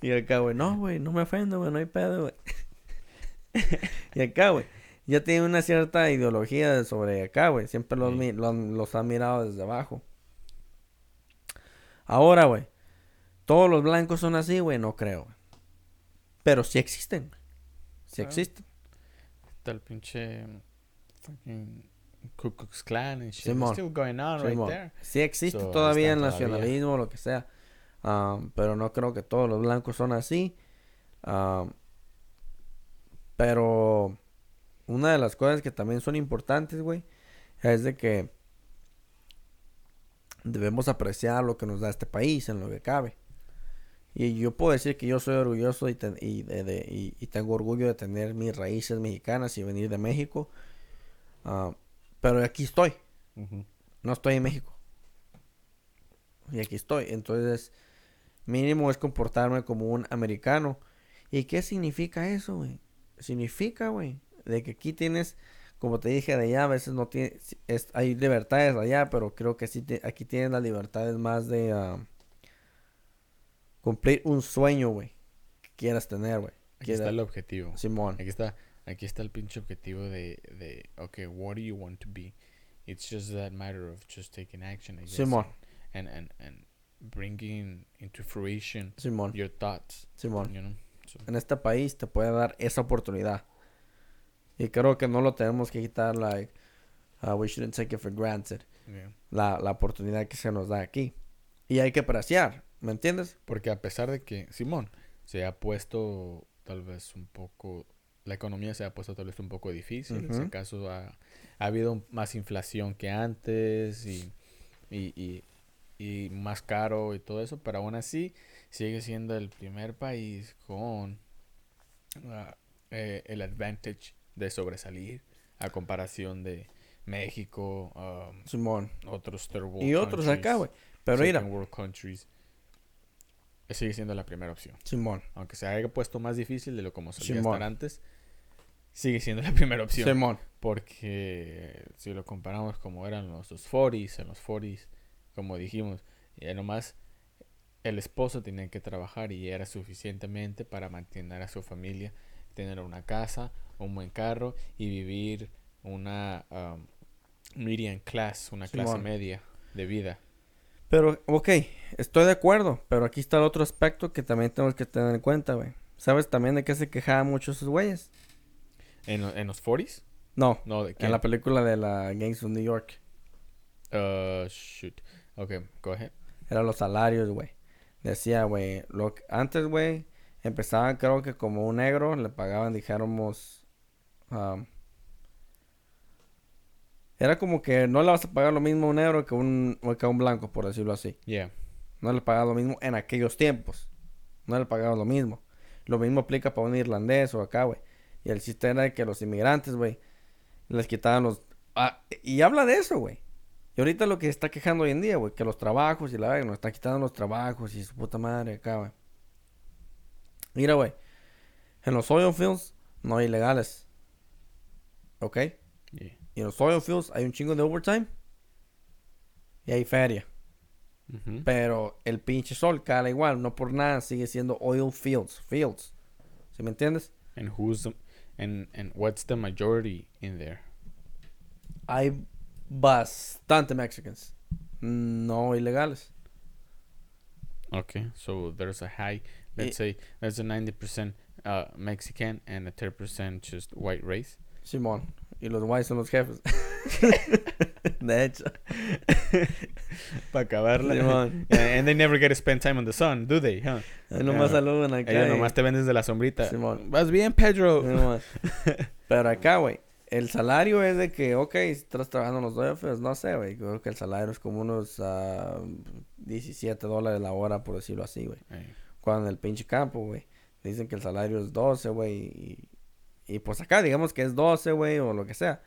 Y acá, güey. No me ofendo, güey. No hay pedo, güey. Y acá, güey. Ya tiene una cierta ideología sobre acá, güey. Siempre los ha mirado desde abajo. Ahora, güey. Todos los blancos son así, güey. No creo, güey. Pero sí existen. Sí existen. Está el pinche fucking Ku Klux Klan and shit. It's still going on right there. Sí existe todavía el nacionalismo o lo que sea. Pero no creo que todos los blancos son así. Pero una de las cosas que también son importantes, güey, es de que debemos apreciar lo que nos da este país en lo que cabe. Y yo puedo decir que yo soy orgulloso y tengo orgullo de tener mis raíces mexicanas y venir de México. Pero aquí estoy. Uh-huh. No estoy en México. Y aquí estoy. Entonces, mínimo es comportarme como un americano. ¿Y qué significa eso, güey? Significa, güey, de que aquí tienes, como te dije, de allá a veces no tienes, hay libertades allá, pero creo que sí aquí tienes las libertades más de cumplir un sueño, güey, que quieras tener, güey. Aquí está el objetivo. Simón. Aquí está el pinche objetivo de okay, what do you want to be? It's just that matter of just taking action, I guess. Simón. And bringing into fruition, Simón, your thoughts. Simón. You know? So. En este país te puede dar esa oportunidad. Y creo que no lo tenemos que quitar, like, we shouldn't take it for granted. Yeah. La oportunidad que se nos da aquí. Y hay que apreciar, ¿me entiendes? Porque a pesar de que, Simón, se ha puesto tal vez un poco, la economía se ha puesto tal vez un poco difícil. Uh-huh. En ese caso ha habido más inflación que antes y más caro y todo eso. Pero aún así sigue siendo el primer país con el advantage de sobresalir a comparación de México, Simón, otros third world y otros acá, güey. Pero mira, world countries sigue siendo la primera opción. Simón. Aunque se haya puesto más difícil de lo como solía estar antes, sigue siendo la primera opción. Simón. Porque si lo comparamos como eran los 40s, en los 40s, como dijimos, nomás el esposo tenía que trabajar y era suficientemente para mantener a su familia, tener una casa, un buen carro y vivir una median class, una clase media de vida. Pero, ok, estoy de acuerdo, pero aquí está el otro aspecto que también tenemos que tener en cuenta, güey. ¿Sabes también de qué se quejaban mucho esos güeyes? ¿En los 40s? No, no, ¿de qué? En la película de la Gangs of New York. Shoot. Ok, go ahead. Eran los salarios, güey. Decía, güey, antes, güey, empezaban, creo que como un negro, le pagaban, dijéramos... era como que no le vas a pagar lo mismo a un negro que a un blanco, por decirlo así. Yeah. No le pagaba lo mismo en aquellos tiempos. No le pagaba lo mismo. Lo mismo aplica para un irlandés o acá, güey. Y el chiste era que los inmigrantes, güey, les quitaban los... Ah, y habla de eso, güey. Y ahorita lo que se está quejando hoy en día, güey, que los trabajos y nos están quitando los trabajos y su puta madre acá, güey. Mira, güey, en los oil fields no hay ilegales. ¿Ok? Yeah. Y en los oil fields hay un chingo de overtime y hay feria. Uh-huh. Pero el pinche sol cala igual, no por nada sigue siendo oil fields. ¿Sí me entiendes? And what's the majority in there? Hay bastante Mexicans, no ilegales. Okay, so there's a high, let's say there's a 90% Mexican and a 10% just white race. Simón, y los whites son los jefes. De hecho. Para acabarla. And they never get to spend time on the sun, do they? Huh? Nomás saludan acá. Ellos nomás te vendes de la sombrita. Simón. Vas bien, Pedro. Pero acá, güey, el salario es de que, ok, si estás trabajando en los jefes, no sé, güey. Creo que el salario es como unos $17 la hora, por decirlo así, güey. Cuando en el pinche campo, güey, dicen que el salario es 12, güey, y pues acá digamos que es 12, güey, o lo que sea.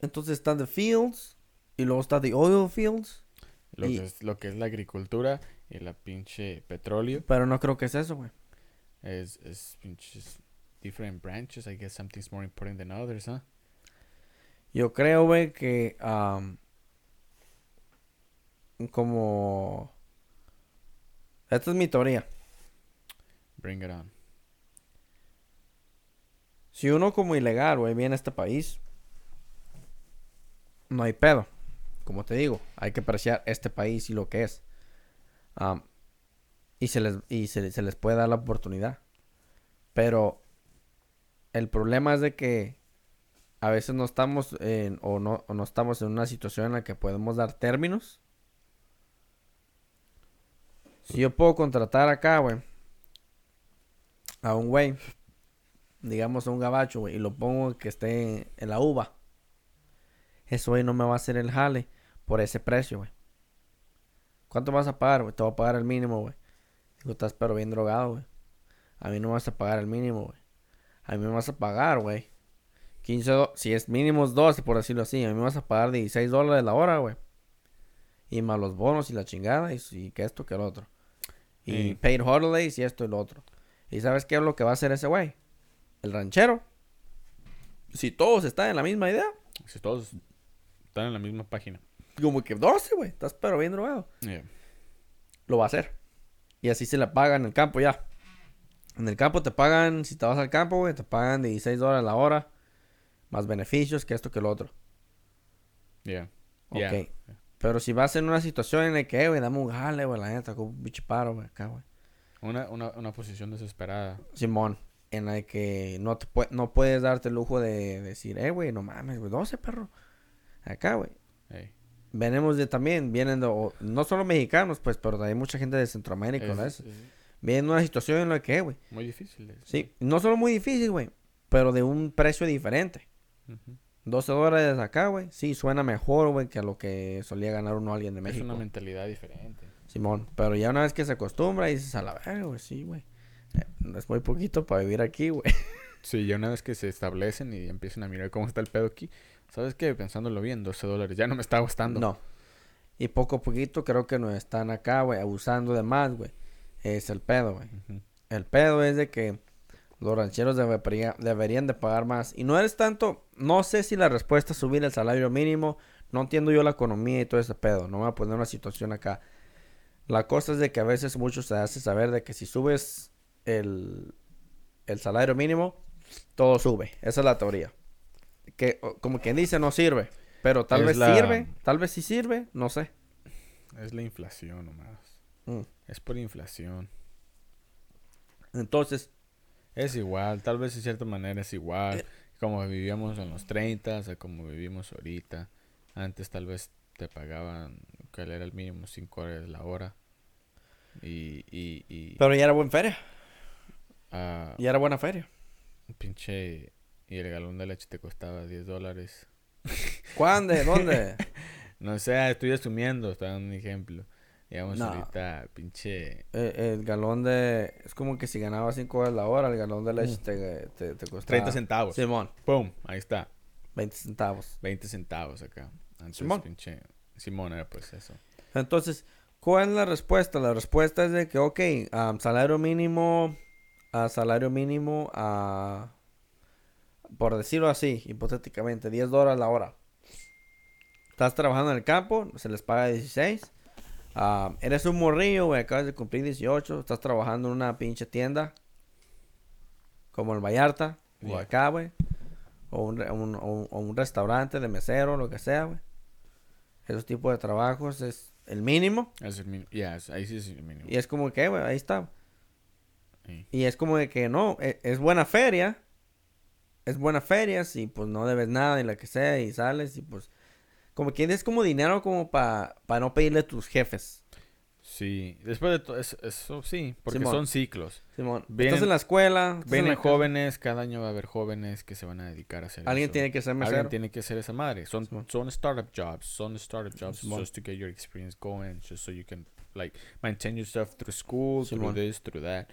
Entonces están the fields y luego está the oil fields. Lo que es la agricultura y la pinche petróleo. Pero no creo que es eso, güey. Es pinches different branches. I guess something's more important than others, huh? Yo creo, güey, que como... Esta es mi teoría. Bring it on. Si uno como ilegal, güey, viene a este país, no hay pedo. Como te digo, hay que apreciar este país y lo que es. Y se les puede dar la oportunidad. Pero el problema es de que a veces no estamos no estamos en una situación en la que podemos dar términos. Si yo puedo contratar acá, güey, a un güey, digamos a un gabacho, güey, y lo pongo que esté en la uva, eso, güey, no me va a hacer el jale por ese precio, güey. ¿Cuánto vas a pagar, güey? Te voy a pagar el mínimo, güey. Digo, estás pero bien drogado, güey. A mí no me vas a pagar el mínimo, güey. A mí me vas a pagar, güey, 15 dólares. Si es mínimo 12, por decirlo así. A mí me vas a pagar $16 la hora, güey. Y más los bonos y la chingada. Y que esto, que el otro. Y paid holidays y esto y lo otro. ¿Y sabes qué es lo que va a hacer ese güey? El ranchero. Si todos están en la misma idea. Si todos están en la misma página. Como que 12, güey. Estás pero bien drogado. Yeah. Lo va a hacer. Y así se la pagan en el campo ya. En el campo te pagan, si te vas al campo, güey, te pagan $16 la hora. Más beneficios que esto que lo otro. Yeah. Ok. Yeah. Pero si vas en una situación en la que, güey, dame un jale, güey, la neta, como un bicho paro, güey, acá, güey. Una posición desesperada. Simón, en la que no puedes darte el lujo de decir, güey, no mames, güey, 12, perro. Acá, güey. Hey. Venimos de también, vienen de, no solo mexicanos, pues, pero hay mucha gente de Centroamérica, ¿verdad? Vienen de una situación en la que, güey. Muy difícil. Sí, no solo muy difícil, güey, pero de un precio diferente. Uh-huh. $12 acá, güey, sí, suena mejor, güey, que a lo que solía ganar uno a alguien de México. Es una mentalidad diferente. Simón, pero ya una vez que se acostumbra, dices, a la verga, güey, sí, güey. Es muy poquito para vivir aquí, güey. Sí, ya una vez que se establecen y empiezan a mirar cómo está el pedo aquí, ¿sabes qué? Pensándolo bien, $12 ya no me está gustando. No. Y poco a poquito creo que nos están acá, güey, abusando de más, güey. Es el pedo, güey. Uh-huh. El pedo es de que los rancheros deberían de pagar más. Y no es tanto... No sé si la respuesta es subir el salario mínimo. No entiendo yo la economía y todo ese pedo. No me voy a poner una situación acá. La cosa es de que a veces muchos se hace saber de que si subes el salario mínimo, todo sube. Esa es la teoría. Que como quien dice, no sirve. Pero tal vez sirve, tal vez sí sirve, no sé. Es la inflación nomás. Es por inflación. Entonces... es igual, tal vez de cierta manera es igual. Como vivíamos en los 30, o sea, como vivimos ahorita. Antes tal vez te pagaban, que era el mínimo $5 la hora. Y pero ya era buena feria. Ya era buena feria. Pinche... y el galón de leche te costaba $10. ¿Cuándo? ¿Dónde? No sé, estoy asumiendo, está dando un ejemplo. Digamos, no. Ahorita, pinche... el galón de... es como que si ganabas $5 la hora, el galón de leche te costaba... 30 centavos. Simón. Pum, ahí está. 20 centavos. 20 centavos acá. Antes, Simón. Pinche... Simón era pues eso. Entonces, ¿cuál es la respuesta? La respuesta es de que, ok, salario mínimo a... por decirlo así, hipotéticamente, $10 la hora. Estás trabajando en el campo, se les paga 16. Eres un morrillo, güey, acabas de cumplir 18. Estás trabajando en una pinche tienda. Como el Vallarta, yeah. O acá, güey. O un restaurante de mesero, lo que sea, güey. Esos tipos de trabajos es el mínimo. Es el mínimo, ya, ahí sí es el mínimo. Y es como que, güey, ahí está. Sí. Y es como de que no, es buena feria. Es buena feria, si pues no debes nada y la que sea, y sales y pues... como que es como dinero como para no pedirle a tus jefes. Sí, después de todo, eso sí, porque Simón. Son ciclos. Simón, vienen, estás en la escuela. Vienen jóvenes, cada año va a haber jóvenes que se van a dedicar a hacer Alguien tiene que ser mesero. Alguien tiene que ser esa madre. Son startup jobs Simón. Just to get your experience going, just so you can, like, maintain yourself through school, Simón. Through this, through that.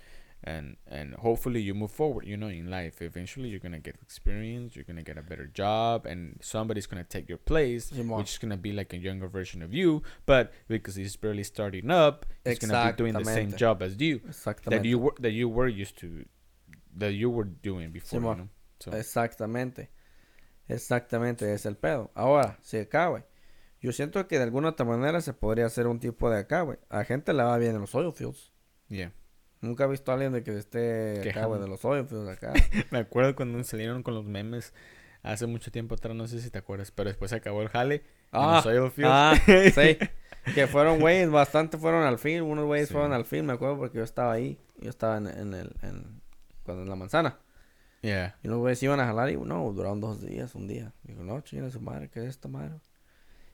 And hopefully you move forward, you know, in life. Eventually you're gonna get experience, you're gonna get a better job, and somebody's gonna take your place, which is gonna be like a younger version of you, but because he's barely starting up, he's gonna be doing the same job as you that you were doing before, you know? So. Exactamente, es el pedo. Ahora, si acá, güey, yo siento que de alguna otra manera se podría hacer un tipo de acá, güey. A gente le va bien en los oil fields. Yeah. Nunca he visto a alguien de que esté acá, güey, de los hoyos, pues, acá. Me acuerdo cuando salieron con los memes hace mucho tiempo atrás, no sé si te acuerdas, pero después se acabó el jale en los oil fields. Sí, que fueron güeyes, bastante fueron al film, unos güeyes fueron al film, me acuerdo porque yo estaba ahí, cuando en la manzana. Yeah. Y los güeyes iban a jalar y no, duraron 2 días, un día. Digo, no, chinga su madre, ¿qué es esta madre?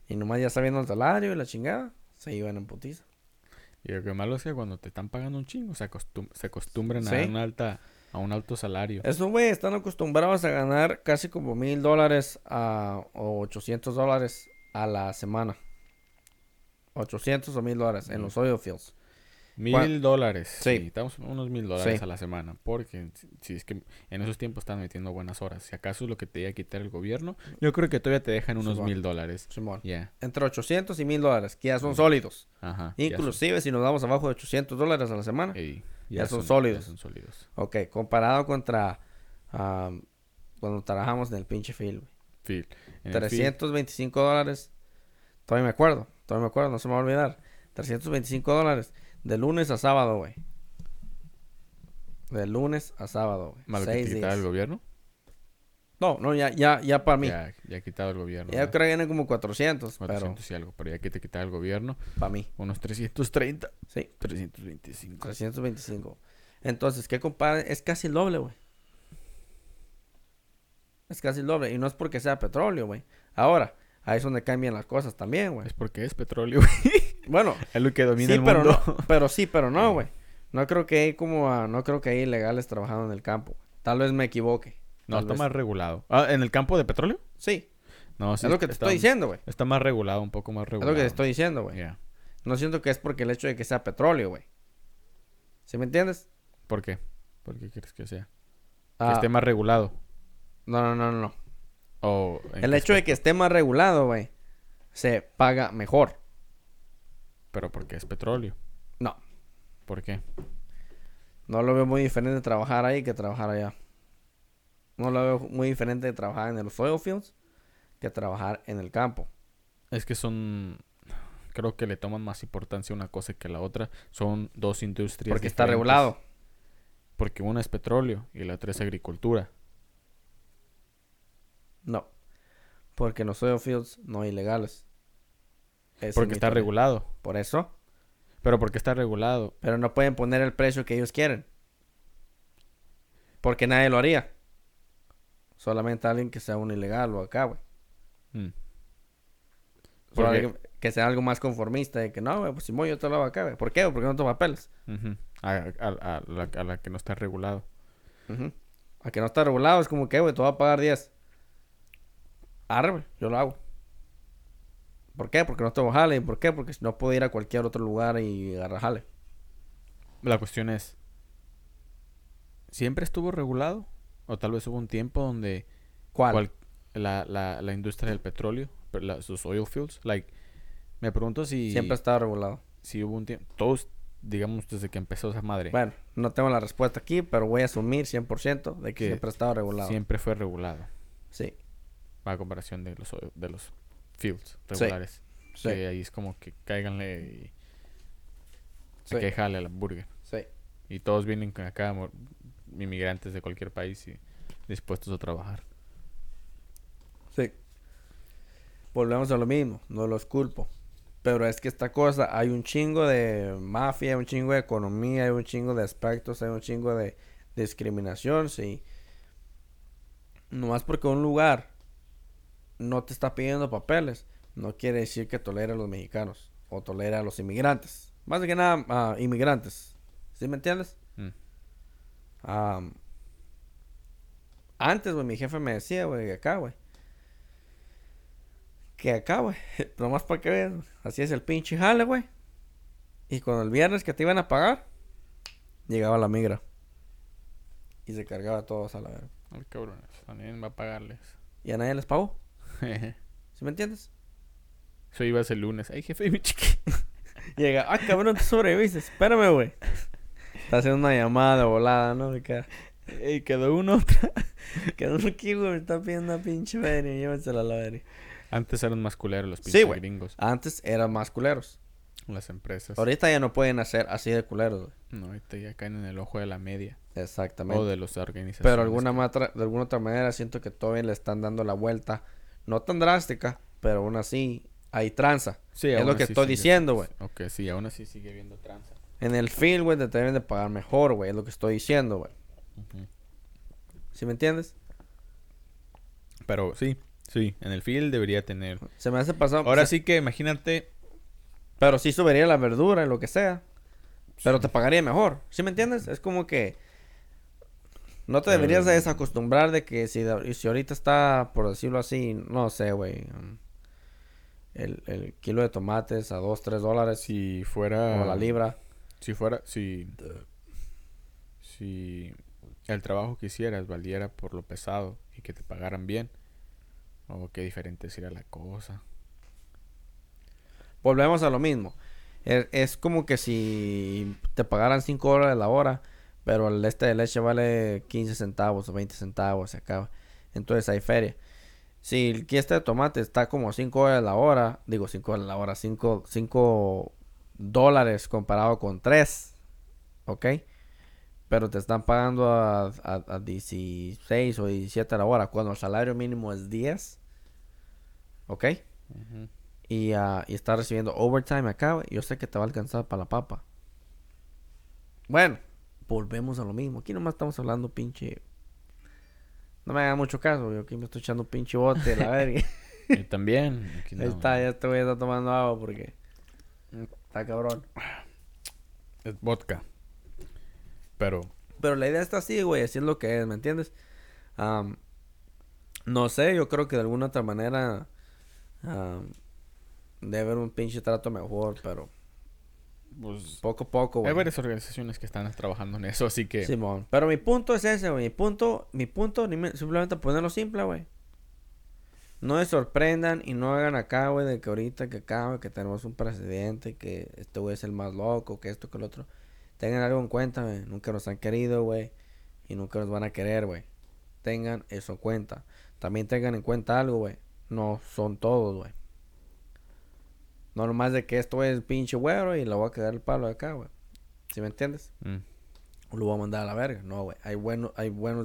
Y nomás ya sabiendo el salario y la chingada, se iban en putiza. Y lo que malo es que cuando te están pagando un chingo se acostumbran a un alto salario. Esos güeyes están acostumbrados a ganar casi como $1,000 o $800 a la semana. $800 o $1,000 en los oil fields. $1,000. Sí. Estamos unos $1,000 a la semana. Porque si es que en esos tiempos están metiendo buenas horas. Si acaso es lo que te iba a quitar el gobierno, yo creo que todavía te dejan unos $1,000. Simón. Yeah. Entre $800 y $1,000, que ya son sólidos. Ajá. Inclusive si nos damos abajo de $800 a la semana, ey, ya son sólidos. Ya son sólidos. Ok, comparado contra cuando trabajamos en el pinche field. Field. $325. Todavía me acuerdo, no se me va a olvidar. $325. De lunes a sábado, güey. Malo que quitaba el gobierno. No, ya para mí. Ya quitado el gobierno. Ya creo que eran como 400 pero... y algo, pero ya que te quitaba el gobierno. Para mí. Unos 330. Sí. 325. Entonces, ¿qué compadre? Es casi el doble, güey. Es casi el doble. Y no es porque sea petróleo, güey. Ahora, ahí es donde cambian las cosas también, güey. Es porque es petróleo, güey. Bueno, es lo que domina el mundo. Pero no, güey. No creo que hay ilegales trabajando en el campo. Tal vez me equivoque. No, está más regulado. Ah, ¿en el campo de petróleo? Sí. No, sí. Es lo que te estoy diciendo, güey. Está más regulado, un poco más regulado. Es lo que te estoy diciendo, güey. Yeah. No siento que es porque el hecho de que sea petróleo, güey. ¿Sí me entiendes? ¿Por qué? ¿Por qué crees que sea? Que esté más regulado. No. Oh, el hecho de que esté más regulado, güey, se paga mejor. Pero porque es petróleo. No. ¿Por qué? No lo veo muy diferente de trabajar ahí que trabajar allá. No lo veo muy diferente de trabajar en los oil fields que trabajar en el campo. Es que son... creo que le toman más importancia una cosa que la otra. Son dos industrias porque diferentes. Está regulado. Porque una es petróleo y la otra es agricultura. No. Porque en los oilfields no hay ilegales. Ese porque está regulado. Por eso. Pero porque está regulado. Pero no pueden poner el precio que ellos quieren. Porque nadie lo haría. Solamente alguien que sea un ilegal o acá, güey. Que sea algo más conformista. De que no, güey, pues si voy yo te lo hago acá, güey. ¿Por qué? Porque no tengo papeles. Uh-huh. A la que no está regulado. Uh-huh. A que no está regulado es como que, güey, te voy a pagar 10. Arre, yo lo hago. ¿Por qué? Porque no tengo jale. ¿Por qué? Porque no puedo ir a cualquier otro lugar y agarrar jale. La cuestión es, ¿siempre estuvo regulado? O tal vez hubo un tiempo donde... ¿Cuál? La industria del petróleo, sus oil fields. Like, me pregunto si... Siempre estaba regulado. Si hubo un tiempo... Todos, digamos, desde que empezó esa madre. Bueno, no tengo la respuesta aquí, pero voy a asumir 100% de que siempre estaba regulado. Siempre fue regulado. Sí. A comparación de los fields regulares. Sí. Que sí. Ahí es como que cáiganle y... Sí. Que jale a la burger. Sí. Y todos vienen acá, inmigrantes de cualquier país y dispuestos a trabajar. Sí. Volvemos a lo mismo. No los culpo. Pero es que esta cosa, hay un chingo de mafia, hay un chingo de economía, hay un chingo de aspectos, hay un chingo de discriminación, sí. Nomás porque un lugar no te está pidiendo papeles, no quiere decir que tolera a los mexicanos o tolera a los inmigrantes. Más que nada, inmigrantes. ¿Sí me entiendes? Antes, güey, mi jefe me decía, güey, que acá, güey, nomás para que vean, así es el pinche jale, güey. Y cuando el viernes que te iban a pagar, llegaba la migra y se cargaba a todos a la verga. Ay, cabrones, a nadie va a pagarles. Y a nadie les pagó. ¿Sí me entiendes? Eso ibas el lunes. Ay, jefe, mi chiqui. Llega, ah, cabrón, tú sobreviviste. Espérame, güey. Está haciendo una llamada de volada, ¿no? Y quedó uno. Quedó uno aquí, güey. Me está pidiendo una pinche verga. Llévensela a la verga. Antes eran más culeros los pinches gringos. Antes eran más culeros. Las empresas. Ahorita ya no pueden hacer así de culeros, güey. No, ahorita ya caen en el ojo de la media. Exactamente. O de las organizaciones. Pero de alguna otra manera siento que todavía le están dando la vuelta. No tan drástica, pero aún así hay tranza. Sí, es lo que estoy diciendo, güey. Ok, sí, aún así sigue habiendo tranza. En el field, güey, te deben de pagar mejor, güey. Es lo que estoy diciendo, güey. Uh-huh. ¿Sí me entiendes? Pero sí. En el field debería tener. Se me hace pasar. Ahora sí que imagínate. Pero sí subiría la verdura y lo que sea. Sí. Pero te pagaría mejor. ¿Sí me entiendes? Es como que no te deberías de desacostumbrar de que si ahorita está, por decirlo así, no sé, güey. El kilo de tomates a $2-3. Si fuera. O la libra. Si el trabajo que hicieras valiera por lo pesado y que te pagaran bien, o qué diferente sería la cosa. Volvemos a lo mismo. Es como que si te pagaran $5 la hora, pero el de leche vale 15 centavos o 20 centavos, se acaba. Entonces hay feria. Si el de tomate está como $5 comparado con 3, ¿ok? Pero te están pagando a 16 o 17 a la hora, cuando el salario mínimo es 10. ¿Ok? Uh-huh. Y estás recibiendo overtime acá, güey. Yo sé que te va a alcanzar para la papa. Bueno, volvemos a lo mismo. Aquí nomás estamos hablando pinche... No me hagan mucho caso, yo aquí me estoy echando un pinche bote, la verga. Yo también. Aquí no. Ahí está, ya este güey está tomando agua porque... Está cabrón. Es vodka. Pero la idea está así, güey. Así es lo que es, ¿me entiendes? No sé, yo creo que de alguna otra manera... debe haber un pinche trato mejor, pero... Pues, poco a poco, güey. Hay varias organizaciones que están trabajando en eso, así que... Simón. Pero mi punto es ese, güey. Mi punto simplemente ponerlo simple, güey. No se sorprendan y no hagan acá, güey, de que ahorita que acá, güey, que tenemos un presidente, que este güey es el más loco, que esto, que el otro... Tengan algo en cuenta, güey. Nunca nos han querido, güey. Y nunca nos van a querer, güey. Tengan eso en cuenta. También tengan en cuenta algo, güey. No son todos, güey. No nomás de que esto es pinche güero y le voy a quedar el palo de acá, güey. ¿Sí me entiendes? O lo voy a mandar a la verga. No, güey. Hay buenos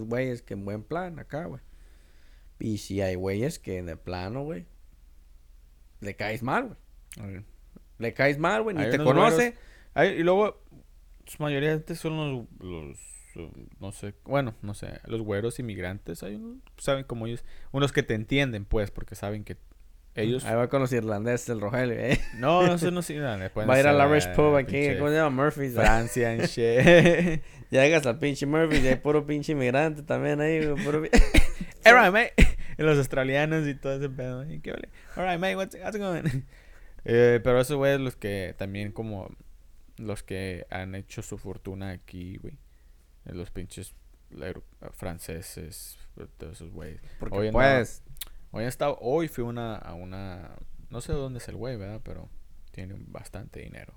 güeyes que en buen plan acá, güey. Y si hay güeyes que de plano, güey, le caes mal, güey. Le caes mal, güey, ni te conoce. Y luego, su mayoría de gente son no sé, los güeros inmigrantes. Hay unos, saben como ellos, unos que te entienden, pues, porque saben que ellos... Ahí va con los irlandeses, el Rogelio, ¿eh? No, va a ir a la Irish Pub aquí, ¿cómo se llama? Murphy's. Francia and shit. Llegas al pinche Murphy's y hay puro pinche inmigrante también ahí, güey, puro... All right, mate. Y los australianos y todo ese pedo. ¿Qué vale? All right, mate, what's going? Pero esos güeyes, los que también como... Los que han hecho su fortuna aquí, güey. Los pinches franceses, todos esos güeyes. Porque hoy pues... Hoy fui a una... No sé dónde es el güey, ¿verdad? Pero tiene bastante dinero.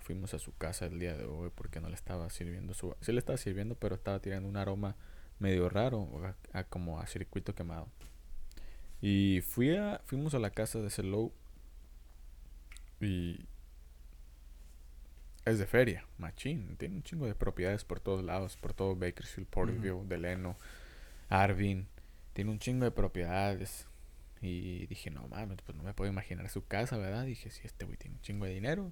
Fuimos a su casa el día de hoy porque no le estaba sirviendo su... Sí le estaba sirviendo, pero estaba tirando un aroma... medio raro, como a circuito quemado. Y fuimos a la casa de Selow. Y es de feria, machín. Tiene un chingo de propiedades por todos lados. Por todo Bakersfield, Portview, Deleno, Arvin. Tiene un chingo de propiedades. Y dije, no mames, pues no me puedo imaginar su casa, ¿verdad? Dije, sí, este güey tiene un chingo de dinero.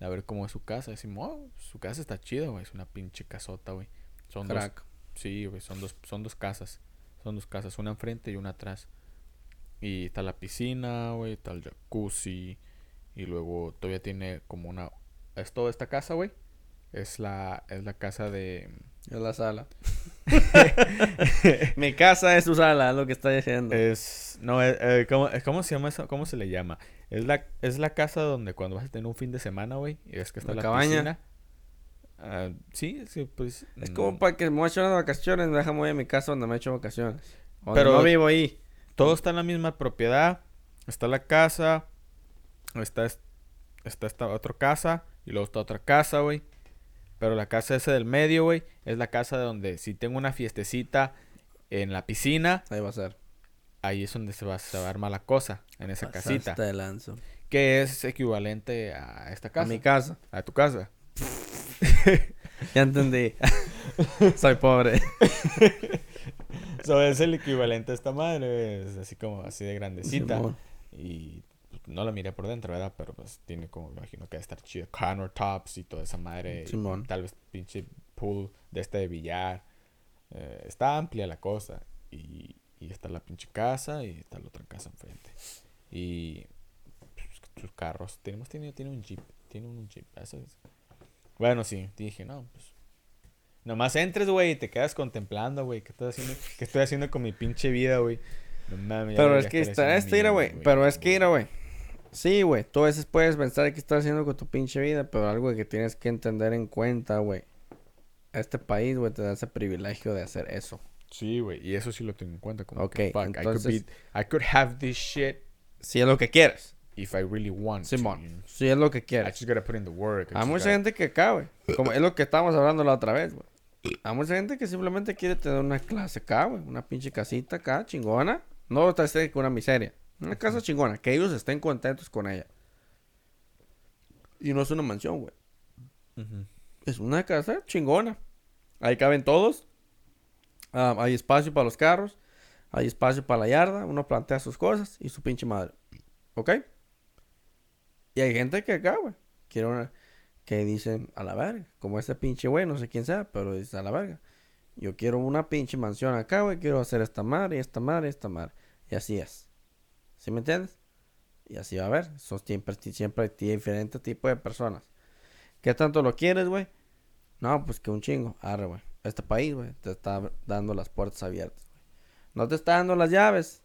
A ver cómo es su casa. Decimos, oh, su casa está chida, güey. Es una pinche casota, güey. Son crack. Sí, güey, son dos casas, una enfrente y una atrás. Y está la piscina, güey, está el jacuzzi. Y luego todavía tiene como una... Es toda esta casa, güey. Es la casa de... Es la sala. Mi casa es su sala, es lo que está diciendo. ¿Cómo se llama eso? ¿Cómo se le llama? Es la casa donde cuando vas a tener un fin de semana, güey, y es que está la cabaña. Piscina. Sí, pues... Es como para que me echen las vacaciones. Me dejan ir a mi casa donde me echo vacaciones. Pero no vivo ahí. Todo está en la misma propiedad. Está la casa. Está esta otra casa. Y luego está otra casa, güey. Pero la casa esa del medio, güey, es la casa donde si tengo una fiestecita en la piscina, ahí va a ser. Ahí es donde se va a armar la cosa. En esa casita de lanzo. Que es equivalente a esta casa. A mi casa. A tu casa. Ya entendí. Soy pobre. Es el equivalente a esta madre. Es así de grandecita. Sí, y no la miré por dentro, ¿verdad? Pero pues tiene como, me imagino que va a estar chido. Countertops y toda esa madre. Sí, y tal vez pinche pool de de billar. Está amplia la cosa. Y está la pinche casa y está la otra casa enfrente. Y sus carros. Tiene un jeep. Tiene un jeep. Eso es. Bueno, sí, dije, no, pues... Nomás entres, güey, y te quedas contemplando, güey. ¿Qué estoy haciendo con mi pinche vida, güey? No mames. Pero es que está ira, güey. Sí, güey. Tú a veces puedes pensar qué estás haciendo con tu pinche vida, pero algo que tienes que entender en cuenta, güey. Este país, güey, te da ese privilegio de hacer eso. Sí, güey. Y eso sí lo tengo en cuenta. Como okay, que, fuck, entonces... I could have this shit. Si es lo que quieres. If I really want Simón, to, si es lo que quieres. I just gotta put in the work. Hay mucha gente que acá, güey. Como es lo que estábamos hablando la otra vez, güey. Hay mucha gente que simplemente quiere tener una clase acá, güey. Una pinche casita acá, chingona. No está cerca de una miseria. Una casa chingona. Que ellos estén contentos con ella. Y no es una mansión, güey. Es una casa chingona. Ahí caben todos. Hay espacio para los carros. Hay espacio para la yarda. Uno plantea sus cosas y su pinche madre. ¿Ok? Y hay gente que acá, güey, que dicen a la verga, como ese pinche güey, no sé quién sea, pero dice a la verga. Yo quiero una pinche mansión acá, güey, quiero hacer esta madre, esta madre, esta madre. Y así es. ¿Sí me entiendes? Y así va a haber. Son siempre diferentes tipos de personas. ¿Qué tanto lo quieres, güey? No, pues que un chingo. Arre, güey. Este país, güey, te está dando las puertas abiertas, güey. No te está dando las llaves.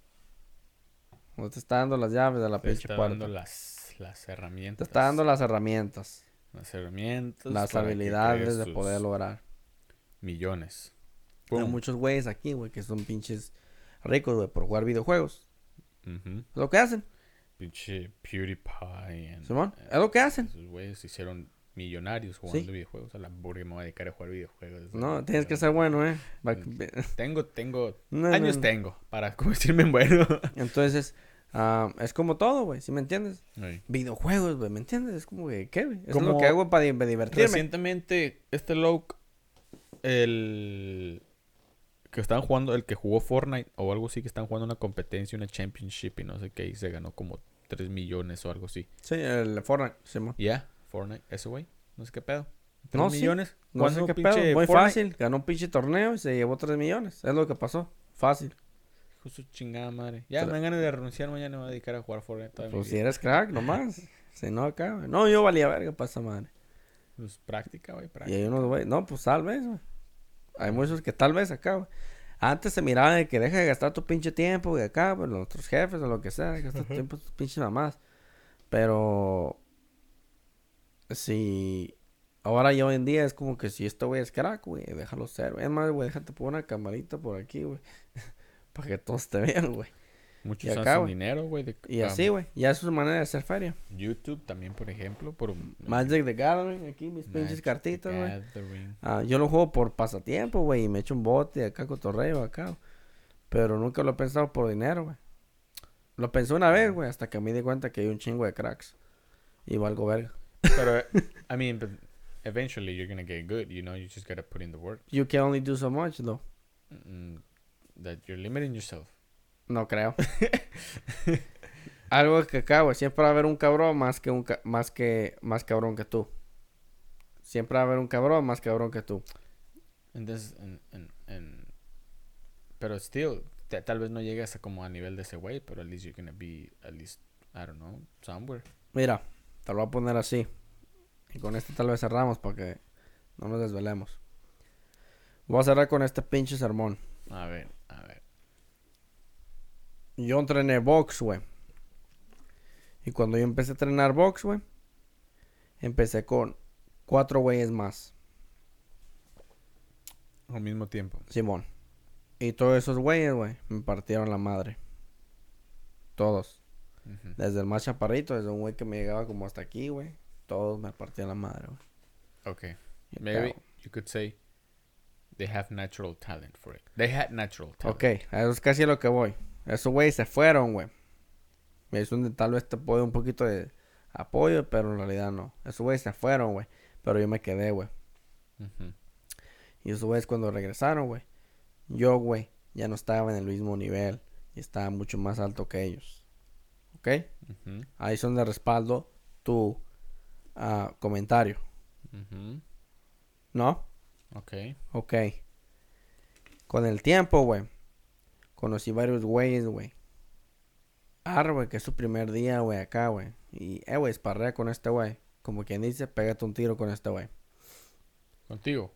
No te está dando las llaves de la pinche puerta. Te está dando las herramientas. Te está dando las herramientas. Las herramientas. Las habilidades de poder lograr. Millones. ¡Pum! Hay muchos güeyes aquí, güey, que son pinches ricos, güey, por jugar videojuegos. Es lo que hacen. Pinche PewDiePie. Simón, es lo que hacen. Esos güeyes se hicieron millonarios jugando videojuegos. A la burga me voy a dedicar a jugar videojuegos. No, tienes que ser bueno, ¿eh? Tengo años para convertirme en bueno. Entonces... es como todo, güey, ¿sí me entiendes? Sí. Videojuegos, güey, ¿me entiendes? Es como que, ¿qué, güey? Es lo que hago para divertirme. Recientemente, este loco, que estaban jugando, el que jugó Fortnite o algo así, que estaban jugando una competencia, una championship y no sé qué, y se ganó como 3 millones o algo así. Sí, el Fortnite, sí, ya, yeah, Fortnite, ese güey, no sé qué pedo. 3 no, millones, sí. No sé qué pedo, muy Fortnite? Fácil, ganó un pinche torneo y se llevó 3 millones, es lo que pasó, fácil. Hijo su chingada madre, ya me dan ganas de renunciar, mañana me voy a dedicar a jugar Fortnite toda mi vida. Si eres crack nomás, si no acá, güey. No, yo valía verga para esa madre. Pues práctica, güey, práctica. Y hay unos, güey, no, pues tal vez, güey. Hay muchos que tal vez acá, güey. Antes se miraba de que deja de gastar tu pinche tiempo, güey, acá, güey, los otros jefes o lo que sea, gastar tu tiempo tus pinches mamás. Pero si ahora y hoy en día es como que si esto, güey, es crack, güey, déjalo ser, güey. Es más, güey, déjate por una camarita por aquí, güey, para que todos te vean, güey. Muchos acá, hacen dinero, güey. Y así, güey. Ya es su manera de hacer feria. YouTube también, por ejemplo. Por Magic the Gathering. Aquí mis pinches cartitas, güey. Yo lo juego por pasatiempo, güey. Y me echo un bote acá, cotorreo acá. Wey. Pero nunca lo he pensado por dinero, güey. Lo pensé una vez, güey. Hasta que me di cuenta que hay un chingo de cracks. Y valgo verga. Pero, I mean, but eventually you're gonna get good. You know, you just gotta put in the work. You can only do so much, though. That you're limiting yourself. No creo. Algo que acá, güey. Siempre va a haber un cabrón más que más cabrón que tú. Siempre va a haber un cabrón más cabrón que tú. Entonces, pero still, tal vez no llegues a como a nivel de ese güey, pero at least you're gonna be, at least, I don't know, somewhere. Mira, te lo voy a poner así. Y con esto tal vez cerramos para que no nos desvelemos. Voy a cerrar con este pinche sermón. A ver, a ver. Yo entrené box, güey. Y cuando yo empecé a entrenar box, güey, empecé con 4 güeyes más. Al mismo tiempo. Simón. Y todos esos güeyes, güey, me partieron la madre. Todos. Uh-huh. Desde el más chaparrito, desde un güey que me llegaba como hasta aquí, güey. Todos me partían la madre, güey. Okay. Maybe you could say they have natural talent for it. They had natural talent. Okay, eso es casi lo que voy. Esos güeyes se fueron, güey. Me hizo tal vez te puedo un poquito de apoyo, pero en realidad no. Esos güeyes se fueron, güey. Pero yo me quedé, güey. Uh-huh. Y esos güeyes cuando regresaron, güey. Yo, güey, ya no estaba en el mismo nivel. Y estaba mucho más alto que ellos. ¿Ok? Uh-huh. Ahí son de respaldo tu comentario. Uh-huh. ¿No? Ok. Ok. Con el tiempo, güey. Conocí varios güeyes, güey. Güey, que es su primer día, güey, acá, güey. Y, güey, esparrea con este güey. Como quien dice, pégate un tiro con este güey. ¿Contigo?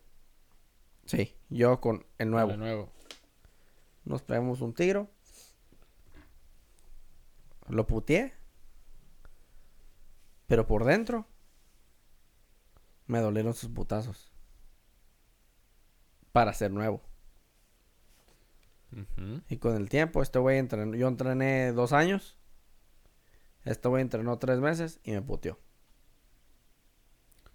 Sí, yo con el nuevo. Con el nuevo. Nos pegamos un tiro. Lo puteé. Pero por dentro me dolieron sus putazos. Para ser nuevo. Uh-huh. Y con el tiempo, este güey entrenó. Yo entrené 2 años. Este güey entrenó 3 meses y me puteó.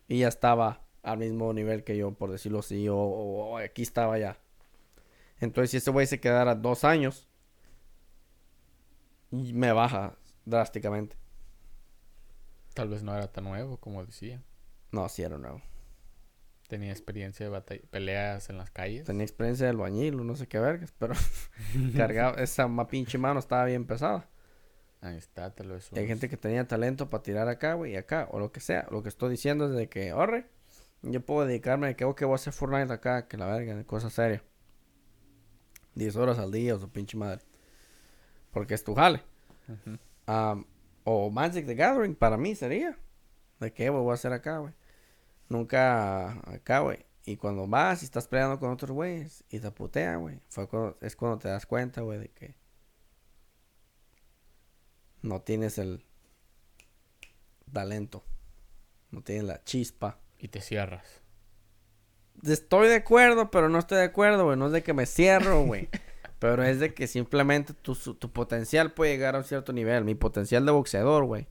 Y ya estaba al mismo nivel que yo, por decirlo así, o aquí estaba ya. Entonces, si este güey se quedara 2 años, me baja drásticamente. Tal vez no era tan nuevo como decía. No, sí era nuevo. Tenía experiencia de peleas en las calles. Tenía experiencia de albañil o no sé qué vergas, pero cargaba esa pinche mano, estaba bien pesada. Ahí está, te lo suelto. Hay gente que tenía talento para tirar acá, güey, y acá, o lo que sea. Lo que estoy diciendo es de que, orre, yo puedo dedicarme a que voy a hacer Fortnite acá, que la verga, cosa seria. 10 horas al día o su pinche madre. Porque es tu jale. Uh-huh. O Magic the Gathering, para mí sería. De que, güey, voy a hacer acá, güey. Nunca acá, güey. Y cuando vas y estás peleando con otros güeyes y te putean, güey. Es cuando te das cuenta, güey, de que no tienes el talento. No tienes la chispa. Y te cierras. Estoy de acuerdo, pero no estoy de acuerdo, güey. No es de que me cierro, güey. Pero es de que simplemente tu potencial puede llegar a un cierto nivel. Mi potencial de boxeador, güey.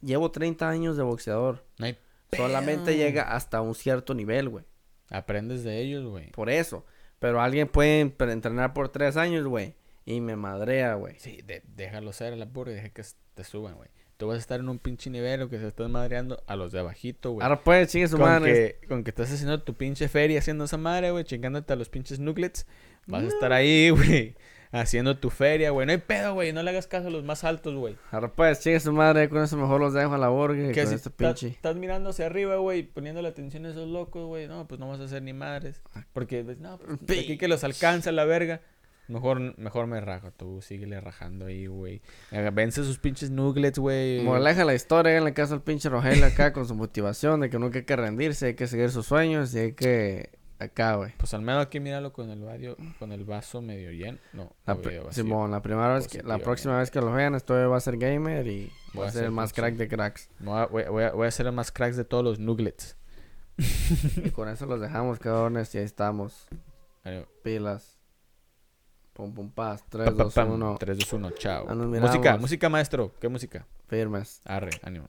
Llevo 30 años de boxeador. No hay solamente llega hasta un cierto nivel, güey. Aprendes de ellos, güey. Por eso. Pero alguien puede entrenar por 3 años, güey. Y me madrea, güey. Sí, déjalo ser a la burra y deja que te suban, güey. Tú vas a estar en un pinche nivel o que se están madreando a los de abajito, güey. Ahora pues, sigue su madre. Con que estás haciendo tu pinche feria haciendo esa madre, güey. Chingándote a los pinches nuggets. Vas a estar ahí, güey, haciendo tu feria, güey. No hay pedo, güey. No le hagas caso a los más altos, güey. Ahora pues, chingue su madre. Con eso mejor los dejo a la borgue. Que si este pinche estás mirando hacia arriba, güey, poniéndole atención a esos locos, güey. No, pues no vas a hacer ni madres. Porque, pues, no, pues, aquí que los alcanza la verga. Mejor me rajo. Tú síguele rajando ahí, güey. Vence sus pinches nuggets, güey. Moraleja la historia. En la casa del pinche Rogelio acá con su motivación de que nunca hay que rendirse. Hay que seguir sus sueños y hay que... Acá, güey. Pues al menos aquí míralo con el vaso medio lleno. No, Simón, la primera vez que... La próxima vez que lo vean, esto va a ser gamer y voy a ser el más crack de cracks. Voy a ser el más cracks de todos los nuggets. Y con eso los dejamos, cabrones, y ahí estamos. Adiós. Pilas. Pum, pum, paz. 3, 2, 1. 3, 2, 1. Chao. Música, maestro. ¿Qué música? Firmes. Arre, ánimo.